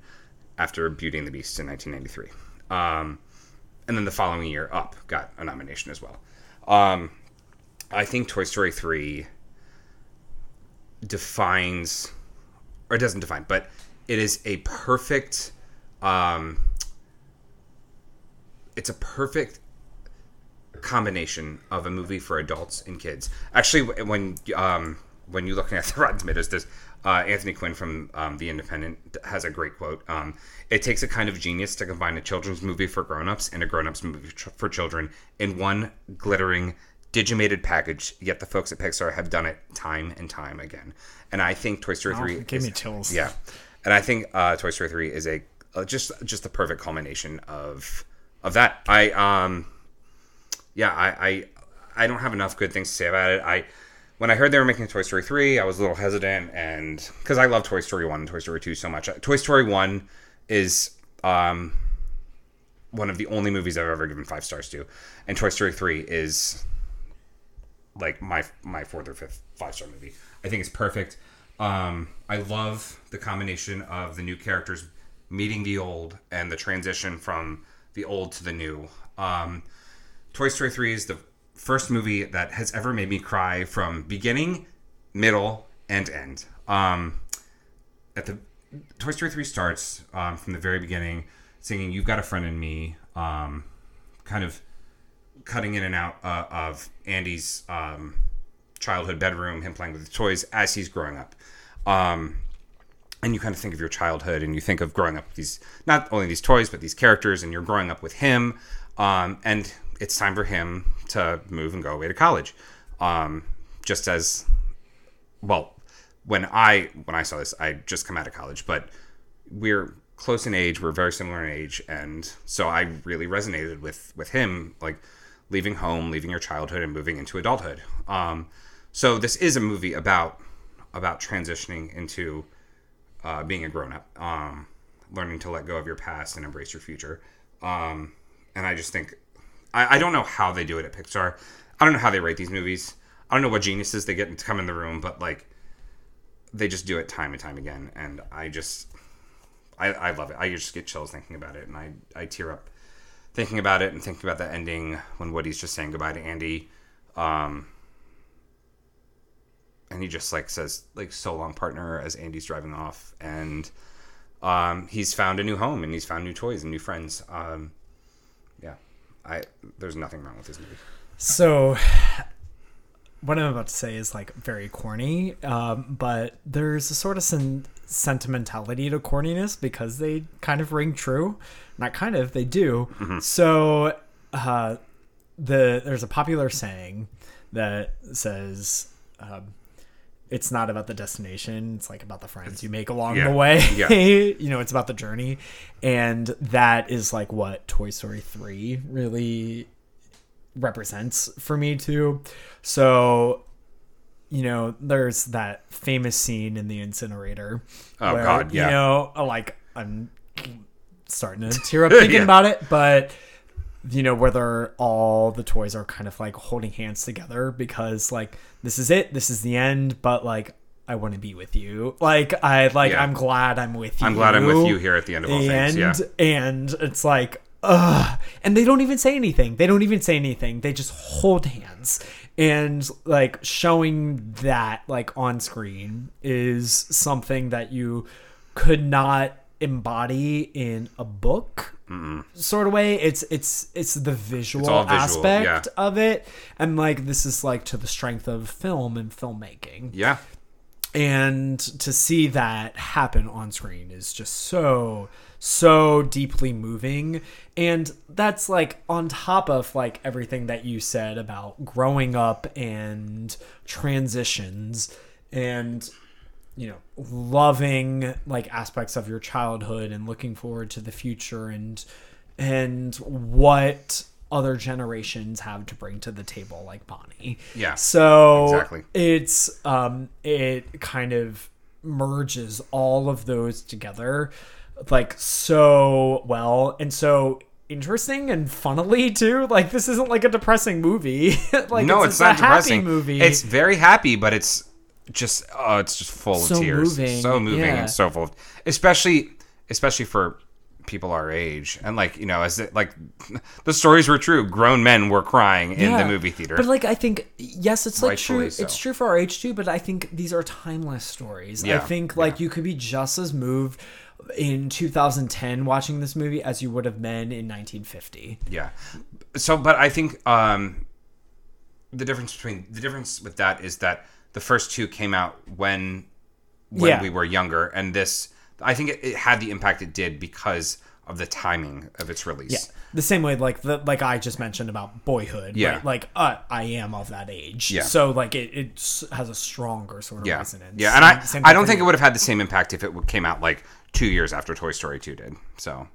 after Beauty and the Beast in nineteen ninety-three. Um, and then the following year, Up got a nomination as well. Um, I think Toy Story three defines, or doesn't define, but it is a perfect, um, it's a perfect combination of a movie for adults and kids. Actually, when um when you're looking at the Rotten Tomatoes, there's uh Anthony Quinn from um The Independent has a great quote. Um it takes a kind of genius to combine a children's movie for grown-ups and a grown-ups movie tr- for children in one glittering digimated package, yet the folks at Pixar have done it time and time again. And I think Toy Story oh, three give is, me chills yeah and I think uh Toy Story three is a uh, just just the perfect culmination of of that. I um Yeah, I, I I don't have enough good things to say about it. I when I heard they were making Toy Story three, I was a little hesitant, and because I love Toy Story one and Toy Story two so much. Toy Story one is um, one of the only movies I've ever given five stars to, and Toy Story three is like my my fourth or fifth five star movie. I think it's perfect. Um, I love the combination of the new characters meeting the old and the transition from the old to the new. Um, Toy Story three is the first movie that has ever made me cry from beginning, middle, and end. Um, at the Toy Story three starts um, from the very beginning, singing "You've Got a Friend in Me," um, kind of cutting in and out uh, of Andy's um, childhood bedroom, him playing with the toys as he's growing up. Um, and you kind of think of your childhood, and you think of growing up with these, not only these toys, but these characters, and you're growing up with him. Um, and it's time for him to move and go away to college. Um, just as well, when I, when I saw this, I just come out of college, but we're close in age. We're very similar in age. And so I really resonated with, with him, like leaving home, leaving your childhood and moving into adulthood. Um, so this is a movie about, about transitioning into, uh, being a grown up, um, learning to let go of your past and embrace your future. Um, and I just think, I don't know how they do it at Pixar. I don't know how they rate these movies. I don't know what geniuses they get to come in the room, but like, they just do it time and time again. And I just, I, I love it. I just get chills thinking about it, and I, I tear up thinking about it and thinking about the ending when Woody's just saying goodbye to Andy, um, and he just like says like "so long, partner" as Andy's driving off, and um, he's found a new home and he's found new toys and new friends. Um, yeah. I, there's nothing wrong with this movie. So what I'm about to say is like very corny, um, but there's a sort of sen- sentimentality to corniness because they kind of ring true. Not kind of, they do. Mm-hmm. So uh, the there's a popular saying that says um, it's not about the destination. It's like about the friends you make along yeah. the way. Yeah. You know, it's about the journey. And that is like what Toy Story three really represents for me too. So, you know, there's that famous scene in the incinerator. Oh where, God. Yeah. You know, like I'm starting to tear up thinking yeah. about it, but you know, whether all the toys are kind of like holding hands together because like, this is it, this is the end, but like, I want to be with you. Like, I like, yeah. I'm glad I'm with you. I'm glad I'm with you here at the end of all and, things. Yeah. And it's like, ugh. And they don't even say anything. They don't even say anything. They just hold hands. And like showing that like on screen is something that you could not embody in a book. Mm-mm. Sort of way. It's it's it's the visual, it's visual aspect yeah. of it, and like this is like to the strength of film and filmmaking, yeah and to see that happen on screen is just so so deeply moving. And that's like on top of like everything that you said about growing up and transitions. and, you know, loving like aspects of your childhood and looking forward to the future and and what other generations have to bring to the table, like Bonnie. Yeah. So exactly. It's um it kind of merges all of those together like so well, and so interesting and funnily too. Like, this isn't like a depressing movie. Like, no, it's, it's not a depressing happy movie. It's very happy, but it's just oh, it's just full so of tears. Moving. So moving yeah. and so full of, especially especially for people our age. And like, you know, as it, like the stories were true. Grown men were crying in yeah. the movie theater. But like, I think yes, it's like Rightfully true. So. It's true for our age too. But I think these are timeless stories. Yeah. I think like yeah. you could be just as moved in two thousand ten watching this movie as you would have been in nineteen fifty. Yeah. So, but I think um, the difference between the difference with that is that the first two came out when when yeah. we were younger, and this. I think it, it had the impact it did because of the timing of its release. Yeah. The same way, like the like I just mentioned about Boyhood. Yeah. Right? Like, uh, I am of that age. Yeah. So, like, it, it has a stronger sort of yeah. resonance. Yeah, and same, I, I don't think it would have had the same impact if it came out, like, two years after Toy Story two did. So,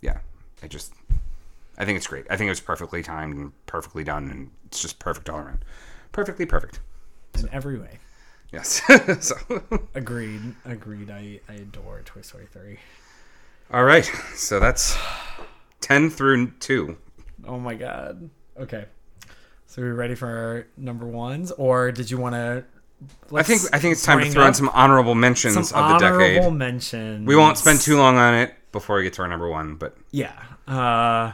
yeah. I just... I think it's great. I think it was perfectly timed and perfectly done, and it's just perfect all around. Perfectly perfect. So. In every way. Yes. so. Agreed. Agreed. I, I adore Toy Story three. All right. So that's ten through two. Oh, my God. Okay. So are we ready for our number ones? Or did you want to... I think I think it's time to throw in some honorable mentions some of the honorable decade. Honorable mentions. We won't spend too long on it before we get to our number one, but... Yeah. Uh,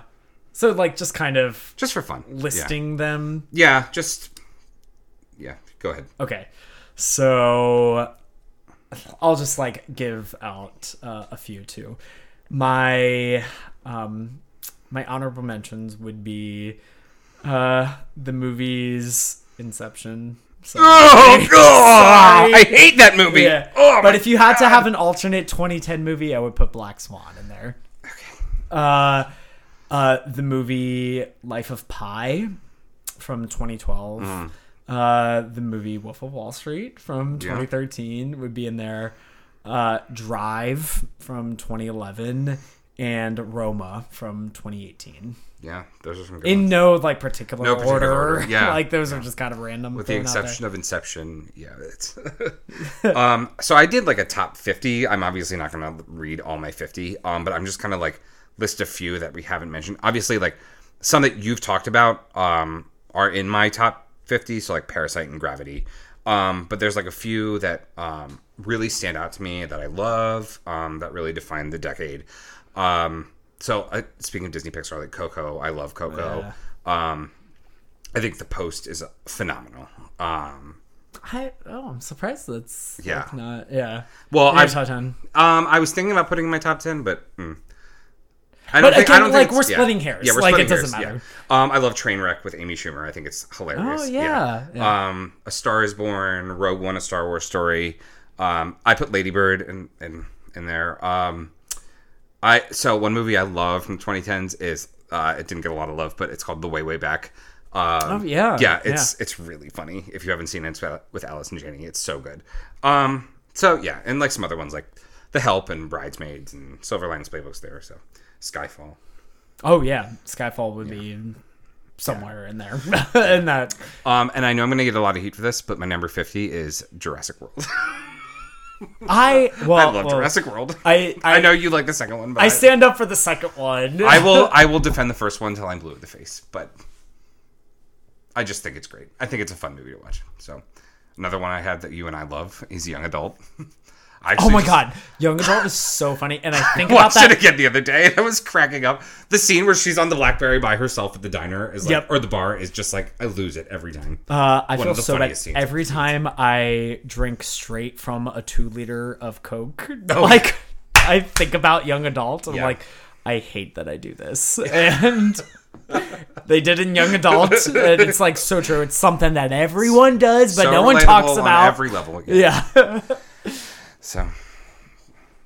so, like, just kind of... Just for fun. Listing yeah. them. Yeah. Just... Yeah. Go ahead. Okay. So I'll just like give out uh, a few too. My um, my honorable mentions would be uh, the movies Inception. Sorry. Oh god, Sorry. I hate that movie. Yeah. Oh, but if you had god. to have an alternate twenty ten movie, I would put Black Swan in there. Okay. Uh, uh, the movie Life of Pi from twenty twelve. Mm. Uh, the movie Wolf of Wall Street from twenty thirteen yeah. would be in there. Uh, Drive from twenty eleven and Roma from twenty eighteen. Yeah, those are some good in ones. no like particular, no particular order. order. Yeah, like those yeah. are just kind of random. With the exception of Inception, yeah. It's um, so I did like a top fifty. I'm obviously not going to read all my fifty, um, but I'm just kind of like list a few that we haven't mentioned. Obviously, like some that you've talked about um are in my top fifty, so like Parasite and Gravity, um but there's like a few that um really stand out to me that I love, um that really define the decade. Um so uh, speaking of Disney Pixar, like Coco, I love Coco. yeah. um I think The Post is phenomenal. um I oh I'm surprised that's yeah like not yeah well I um I was thinking about putting in my top ten, but mm. I don't but think, again, I don't like think we're splitting yeah. hairs. Yeah, we're like splitting it doesn't hairs. matter. Yeah. Um, I love Trainwreck with Amy Schumer. I think it's hilarious. Oh yeah. yeah. yeah. Um, A Star Is Born, Rogue One, A Star Wars Story. Um, I put Lady Bird in in, in there. Um, I so one movie I love from the twenty tens is uh, it didn't get a lot of love, but it's called The Way Way Back. Um, oh yeah. Yeah, it's yeah. it's really funny if you haven't seen it. It's with Alice and Janney. It's so good. Um, so yeah, and like some other ones like The Help and Bridesmaids and Silver Linings Playbook's there. So. Skyfall. Oh yeah, Skyfall would yeah. be somewhere yeah. in there. in that. Um, and I know I'm going to get a lot of heat for this, but my number fifty is Jurassic World. I well, I love well, Jurassic World. I, I I know you like the second one, but I stand up for the second one. I will I will defend the first one until I'm blue in the face, but I just think it's great. I think it's a fun movie to watch. So another one I had that you and I love is Young Adult. Oh my just... god, Young Adult is so funny, and I think I about watched that it again the other day, and I was cracking up. The scene where she's on the BlackBerry by herself at the diner is like, yep. or the bar is just like, I lose it every time. Uh, I One feel of the so bad every time scenes. I drink straight from a two liter of Coke. Oh. Like I think about Young Adult, and yeah. like I hate that I do this, and. They did in Young Adult, and it's like so true. It's something that everyone does, but so no one talks about. On every level, yeah. yeah. So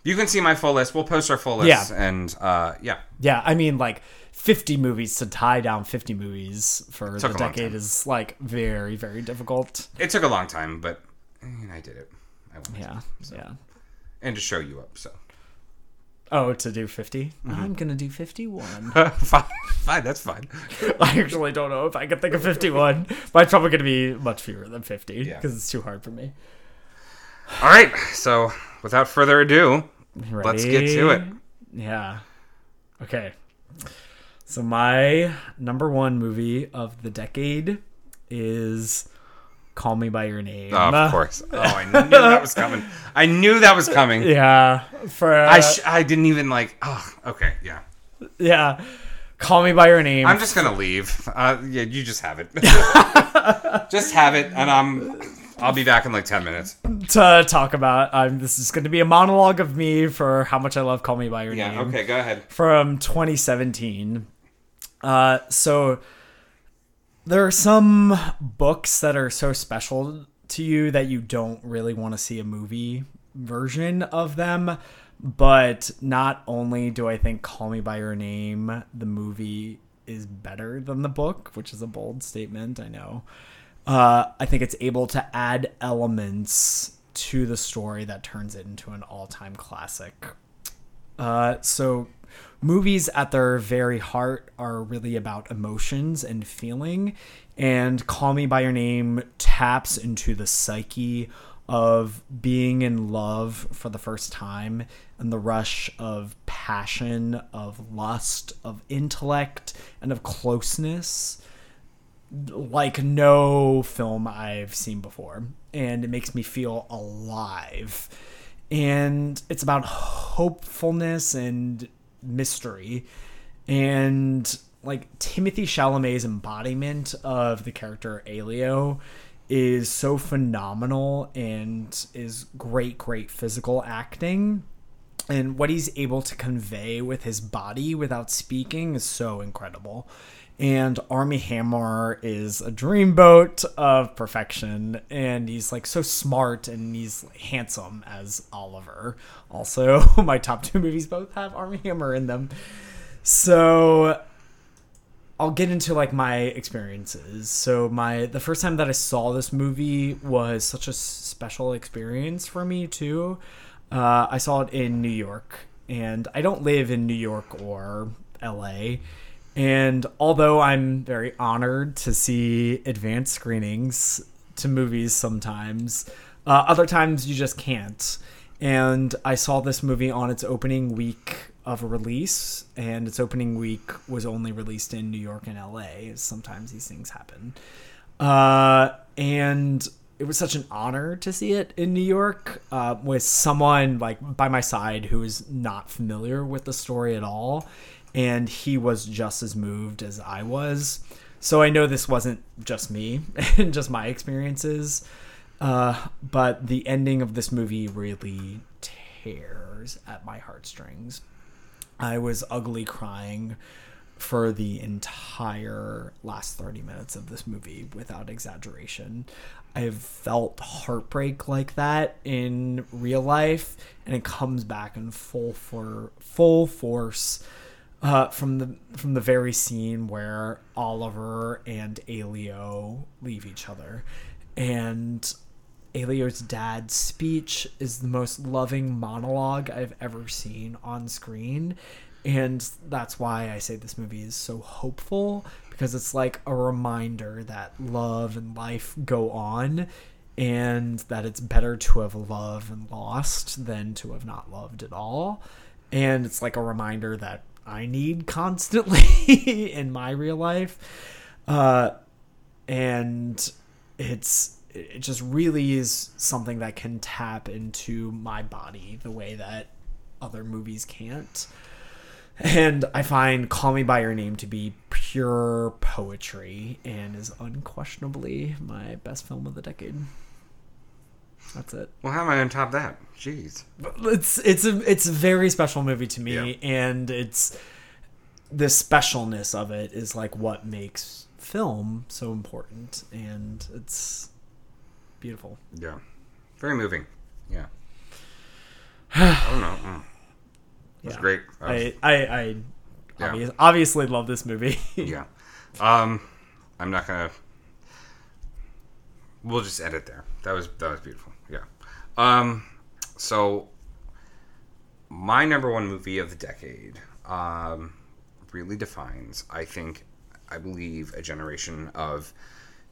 you can see my full list. We'll post our full list. Yeah. And uh, yeah. Yeah. I mean, like fifty movies to tie down fifty movies for the decade is like very, very difficult. It took a long time, but and I did it. I wanted yeah, to, so. yeah. And to show you up, so. Oh, to do fifty? Mm-hmm. I'm going to do fifty-one. fine, fine, that's fine. I actually don't know if I can think of fifty-one. But it's probably going to be much fewer than fifty, because yeah. it's too hard for me. All right, so without further ado, Ready? Let's get to it. Yeah. Okay. So my number one movie of the decade is Call Me By Your Name. Oh, of course. Oh, I knew that was coming. I knew that was coming. Yeah. For uh, I sh- I didn't even like, oh, okay, yeah. Yeah. Call Me By Your Name. I'm just going to leave. Uh, yeah, you just have it. Just have it, and I'm... I'll be back in like ten minutes. To talk about, um, this is going to be a monologue of me for how much I love Call Me By Your yeah, Name. Yeah, okay, go ahead. From twenty seventeen. Uh, so there are some books that are so special to you that you don't really want to see a movie version of them. But not only do I think Call Me By Your Name, the movie is better than the book, which is a bold statement, I know. Uh, I think it's able to add elements to the story that turns it into an all-time classic. Uh, so movies at their very heart are really about emotions and feeling, and Call Me By Your Name taps into the psyche of being in love for the first time and the rush of passion, of lust, of intellect, and of closeness. Like no film I've seen before, and it makes me feel alive. And it's about hopefulness and mystery, and like Timothée Chalamet's embodiment of the character Elio is so phenomenal and is great great physical acting, and what he's able to convey with his body without speaking is so incredible. And Armie Hammer is a dreamboat of perfection, and he's like so smart, and he's handsome as Oliver. Also, my top two movies both have Armie Hammer in them. So I'll get into like my experiences. So my the first time that I saw this movie was such a special experience for me too. Uh, I saw it in New York, and I don't live in New York or L A. And although I'm very honored to see advanced screenings to movies sometimes, uh, other times you just can't. And I saw this movie on its opening week of release, and its opening week was only released in New York and L A. Sometimes these things happen. Uh, and it was such an honor to see it in New York uh, with someone like by my side who is not familiar with the story at all. And he was just as moved as I was. So I know this wasn't just me and just my experiences. Uh, but the ending of this movie really tears at my heartstrings. I was ugly crying for the entire last thirty minutes of this movie without exaggeration. I've felt heartbreak like that in real life. And it comes back in full for full force. Uh, from the from the very scene where Oliver and Elio leave each other. And Elio's dad's speech is the most loving monologue I've ever seen on screen. And that's why I say this movie is so hopeful, because it's like a reminder that love and life go on, and that it's better to have loved and lost than to have not loved at all. And it's like a reminder that I need constantly in my real life. Uh, and it's, it just really is something that can tap into my body the way that other movies can't. And I find Call Me By Your Name to be pure poetry and is unquestionably my best film of the decade. That's it. Well, how am I on top of that? Jeez. It's it's a it's a very special movie to me, yeah. And it's the specialness of it is like what makes film so important, and it's beautiful. Yeah. Very moving. Yeah. I don't know. Mm. It was yeah. great. I was, I, I, I yeah. obvious, obviously love this movie. yeah. Um I'm not gonna We'll just end it there. That was that was beautiful. Yeah. Um. So my number one movie of the decade um, really defines, I think, I believe, a generation of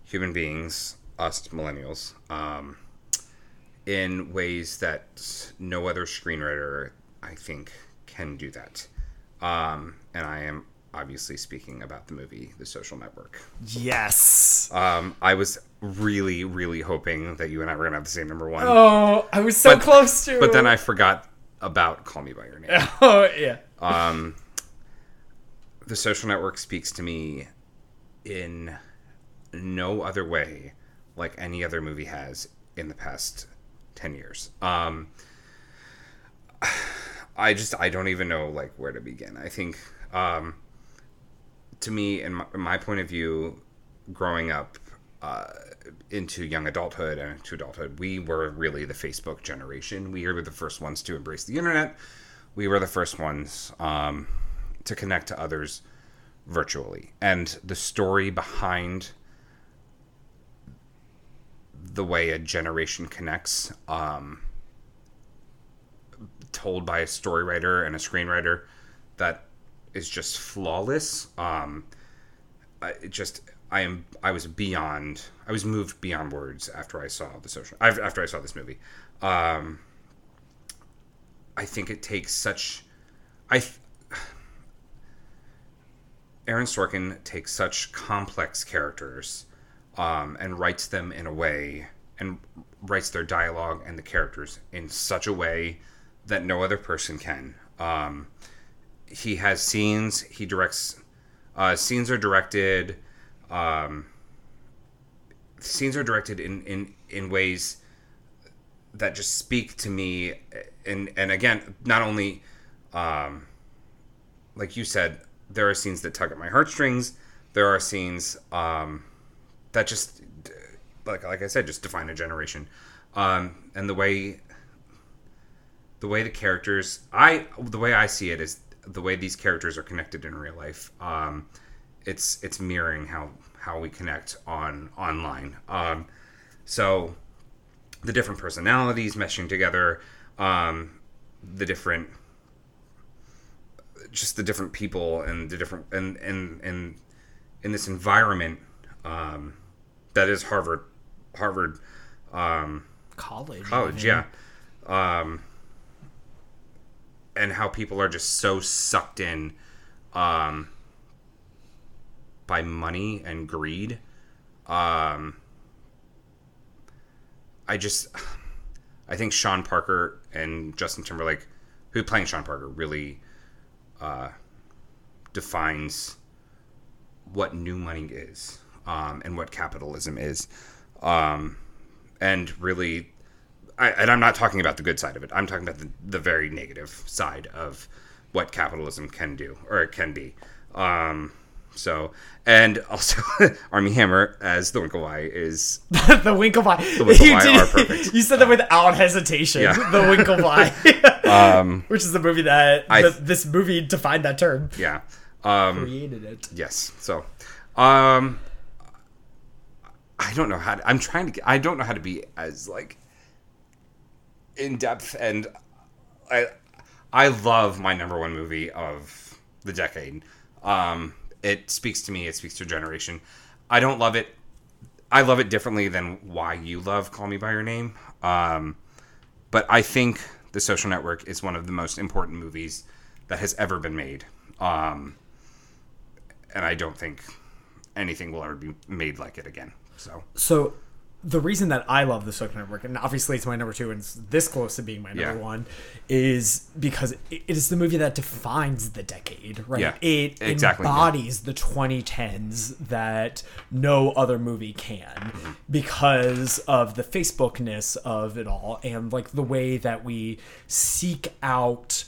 human beings, us millennials, um, in ways that no other screenwriter, I think, can do that. Um, and I am obviously speaking about the movie The Social Network. Yes. Um, I was really, really hoping that you and I were going to have the same number one. Oh, I was so but, close to. But then I forgot about Call Me By Your Name. Oh, yeah. Um, The Social Network speaks to me in no other way like any other movie has in the past ten years. Um, I just, I don't even know, like, where to begin. I think, um, to me, in my, in my point of view, growing up uh, into young adulthood and into adulthood, we were really the Facebook generation. We were the first ones to embrace the internet. We were the first ones um, to connect to others virtually. And the story behind the way a generation connects, um, told by a story writer and a screenwriter that is just flawless. Um, I just, I am, I was beyond, I was moved beyond words after I saw the social, after I saw this movie. Um, I think it takes such, I, Aaron Sorkin takes such complex characters Um, and writes them in a way, and writes their dialogue and the characters in such a way that no other person can. Um, he has scenes, he directs, uh, scenes are directed, um, scenes are directed in, in, in ways that just speak to me. And, and again, not only, um, like you said, there are scenes that tug at my heartstrings, there are scenes, um, that just, like like I said, just define a generation, um, and the way, the way the characters, I the way I see it is the way these characters are connected in real life. Um, it's it's mirroring how, how we connect on online. Um, so the different personalities meshing together, um, the different, just the different people and the different and and, and in this environment. Um, that is Harvard, Harvard, um, college, college. Yeah. Um, and how people are just so sucked in, um, by money and greed. Um, I just, I think Sean Parker and Justin Timberlake, who playing Sean Parker, really, uh, defines what new money is. Um, and what capitalism is. Um, and really, I, and I'm not talking about the good side of it. I'm talking about the, the very negative side of what capitalism can do, or it can be. Um, so, and also, Armie Hammer as the Winklevi is... the Winklevi. The Winklevi did, are perfect. You said that without hesitation. Yeah. The Winklevi. um, Which is the movie that, I, the, this movie defined that term. Yeah. Um, created it. Yes. So, um... I don't know how to, I'm trying to get, I don't know how to be as like in depth, and I I love my number one movie of the decade. Um, it speaks to me, it speaks to a generation. I don't love it. I love it differently than why you love Call Me By Your Name. Um, but I think The Social Network is one of the most important movies that has ever been made. Um, and I don't think anything will ever be made like it again. So. so the reason that I love The Social Network, and obviously it's my number two and it's this close to being my number yeah. one, is because it is the movie that defines the decade, right? Yeah, it exactly, embodies yeah. the twenty tens that no other movie can mm-hmm. because of the Facebookness of it all, and like the way that we seek out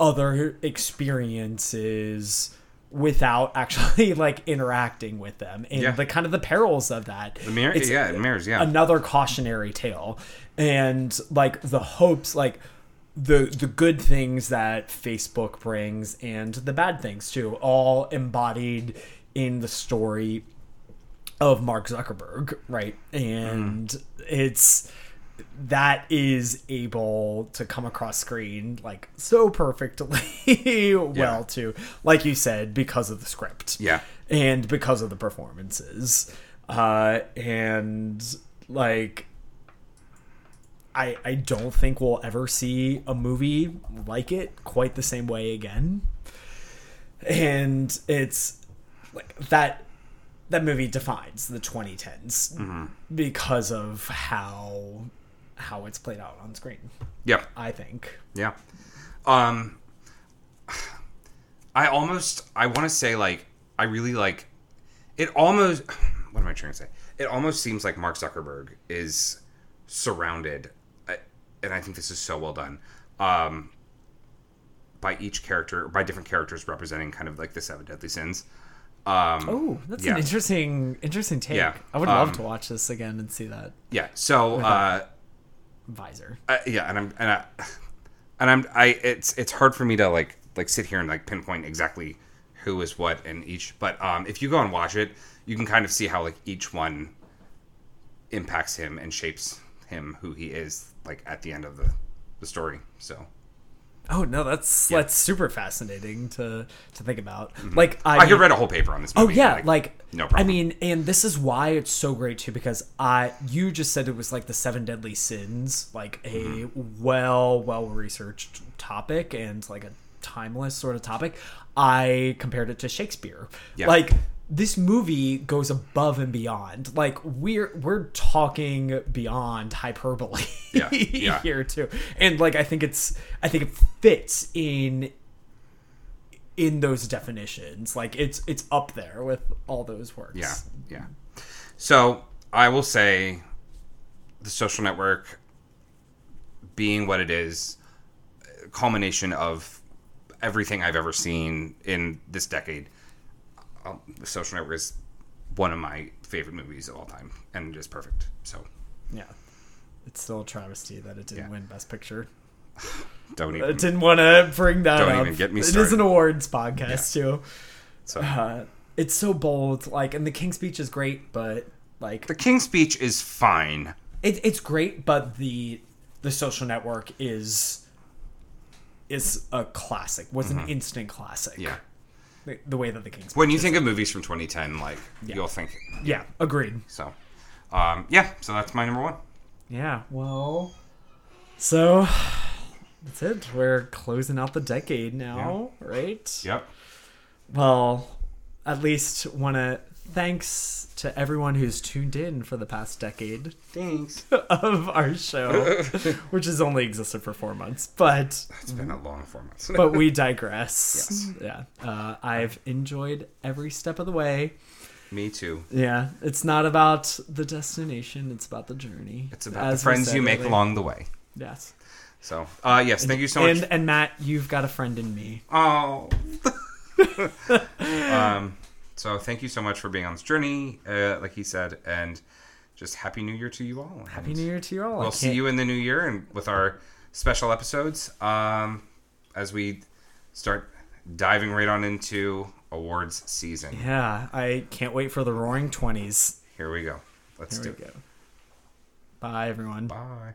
other experiences without actually like interacting with them, and yeah. the kind of the perils of that. The mirror, it's yeah, it mirrors, yeah. another cautionary tale, and like the hopes, like the the good things that Facebook brings and the bad things too, all embodied in the story of Mark Zuckerberg, right? And mm. it's that is able to come across screen like so perfectly well yeah. too, like you said, because of the script, yeah, and because of the performances, uh, and like I I don't think we'll ever see a movie like it quite the same way again, and it's like that. That movie defines the twenty tens mm-hmm. because of how how it's played out on screen. Yeah, I think. Yeah, um, I almost I want to say like I really like it. Almost, what am I trying to say? It almost seems like Mark Zuckerberg is surrounded, and I think this is so well done, um, by each character, by different characters representing kind of like the seven deadly sins. Um, oh, that's yeah. an interesting, interesting take. Yeah. I would um, love to watch this again and see that. Yeah. So, uh, visor. Uh, yeah. And I'm, and I, and I'm, I, it's, it's hard for me to like, like sit here and like pinpoint exactly who is what in each, but, um, if you go and watch it, you can kind of see how like each one impacts him and shapes him who he is like at the end of the, the story. So. Oh no, that's yeah. that's super fascinating to to think about. Mm-hmm. Like I, I could read a whole paper on this movie. Oh yeah, like, like no problem. I mean, and this is why it's so great too, because I you just said it was like the seven deadly sins, like a mm-hmm. well well researched topic and like a timeless sort of topic. I compared it to Shakespeare. Yeah. Like this movie goes above and beyond. Like we're we're talking beyond hyperbole yeah, yeah. here too. And like I think it's I think it fits in in those definitions. Like it's it's up there with all those works. Yeah. Yeah. So I will say The Social Network being what it is, culmination of everything I've ever seen in this decade. Um, The Social Network is one of my favorite movies of all time, and it is perfect. So, yeah, it's still a travesty that it didn't yeah. win Best Picture. Don't even. I didn't want to bring that don't up. Don't even get me started. It is an awards podcast yeah. too. So uh, it's so bold, like, and The King's Speech is great, but like The King's Speech is fine. It, it's great, but the the Social Network is is a classic. Was mm-hmm. an instant classic. Yeah. The way that The King's Speech when you is. Think of movies from twenty ten, like yeah. you'll think, yeah, agreed. So, um, yeah, so that's my number one. Yeah, well, so that's it. We're closing out the decade now, yeah. right? Yep. Well, at least want to thanks to everyone who's tuned in for the past decade. Thanks of our show, which has only existed for four months, but it's been a long four months. But we digress. Yes. Yeah. Uh, I've enjoyed every step of the way. Me too. Yeah. It's not about the destination; it's about the journey. It's about the friends you make along the way. Yes. So, uh, yes, thank you so much. And and Matt, you've got a friend in me. Oh. um. So thank you so much for being on this journey, uh, like he said, and just Happy New Year to you all. Happy New Year to you all. We'll see you in the new year and with our special episodes um, as we start diving right on into awards season. Yeah, I can't wait for the Roaring Twenties. Here we go. Let's do it. Bye, everyone. Bye.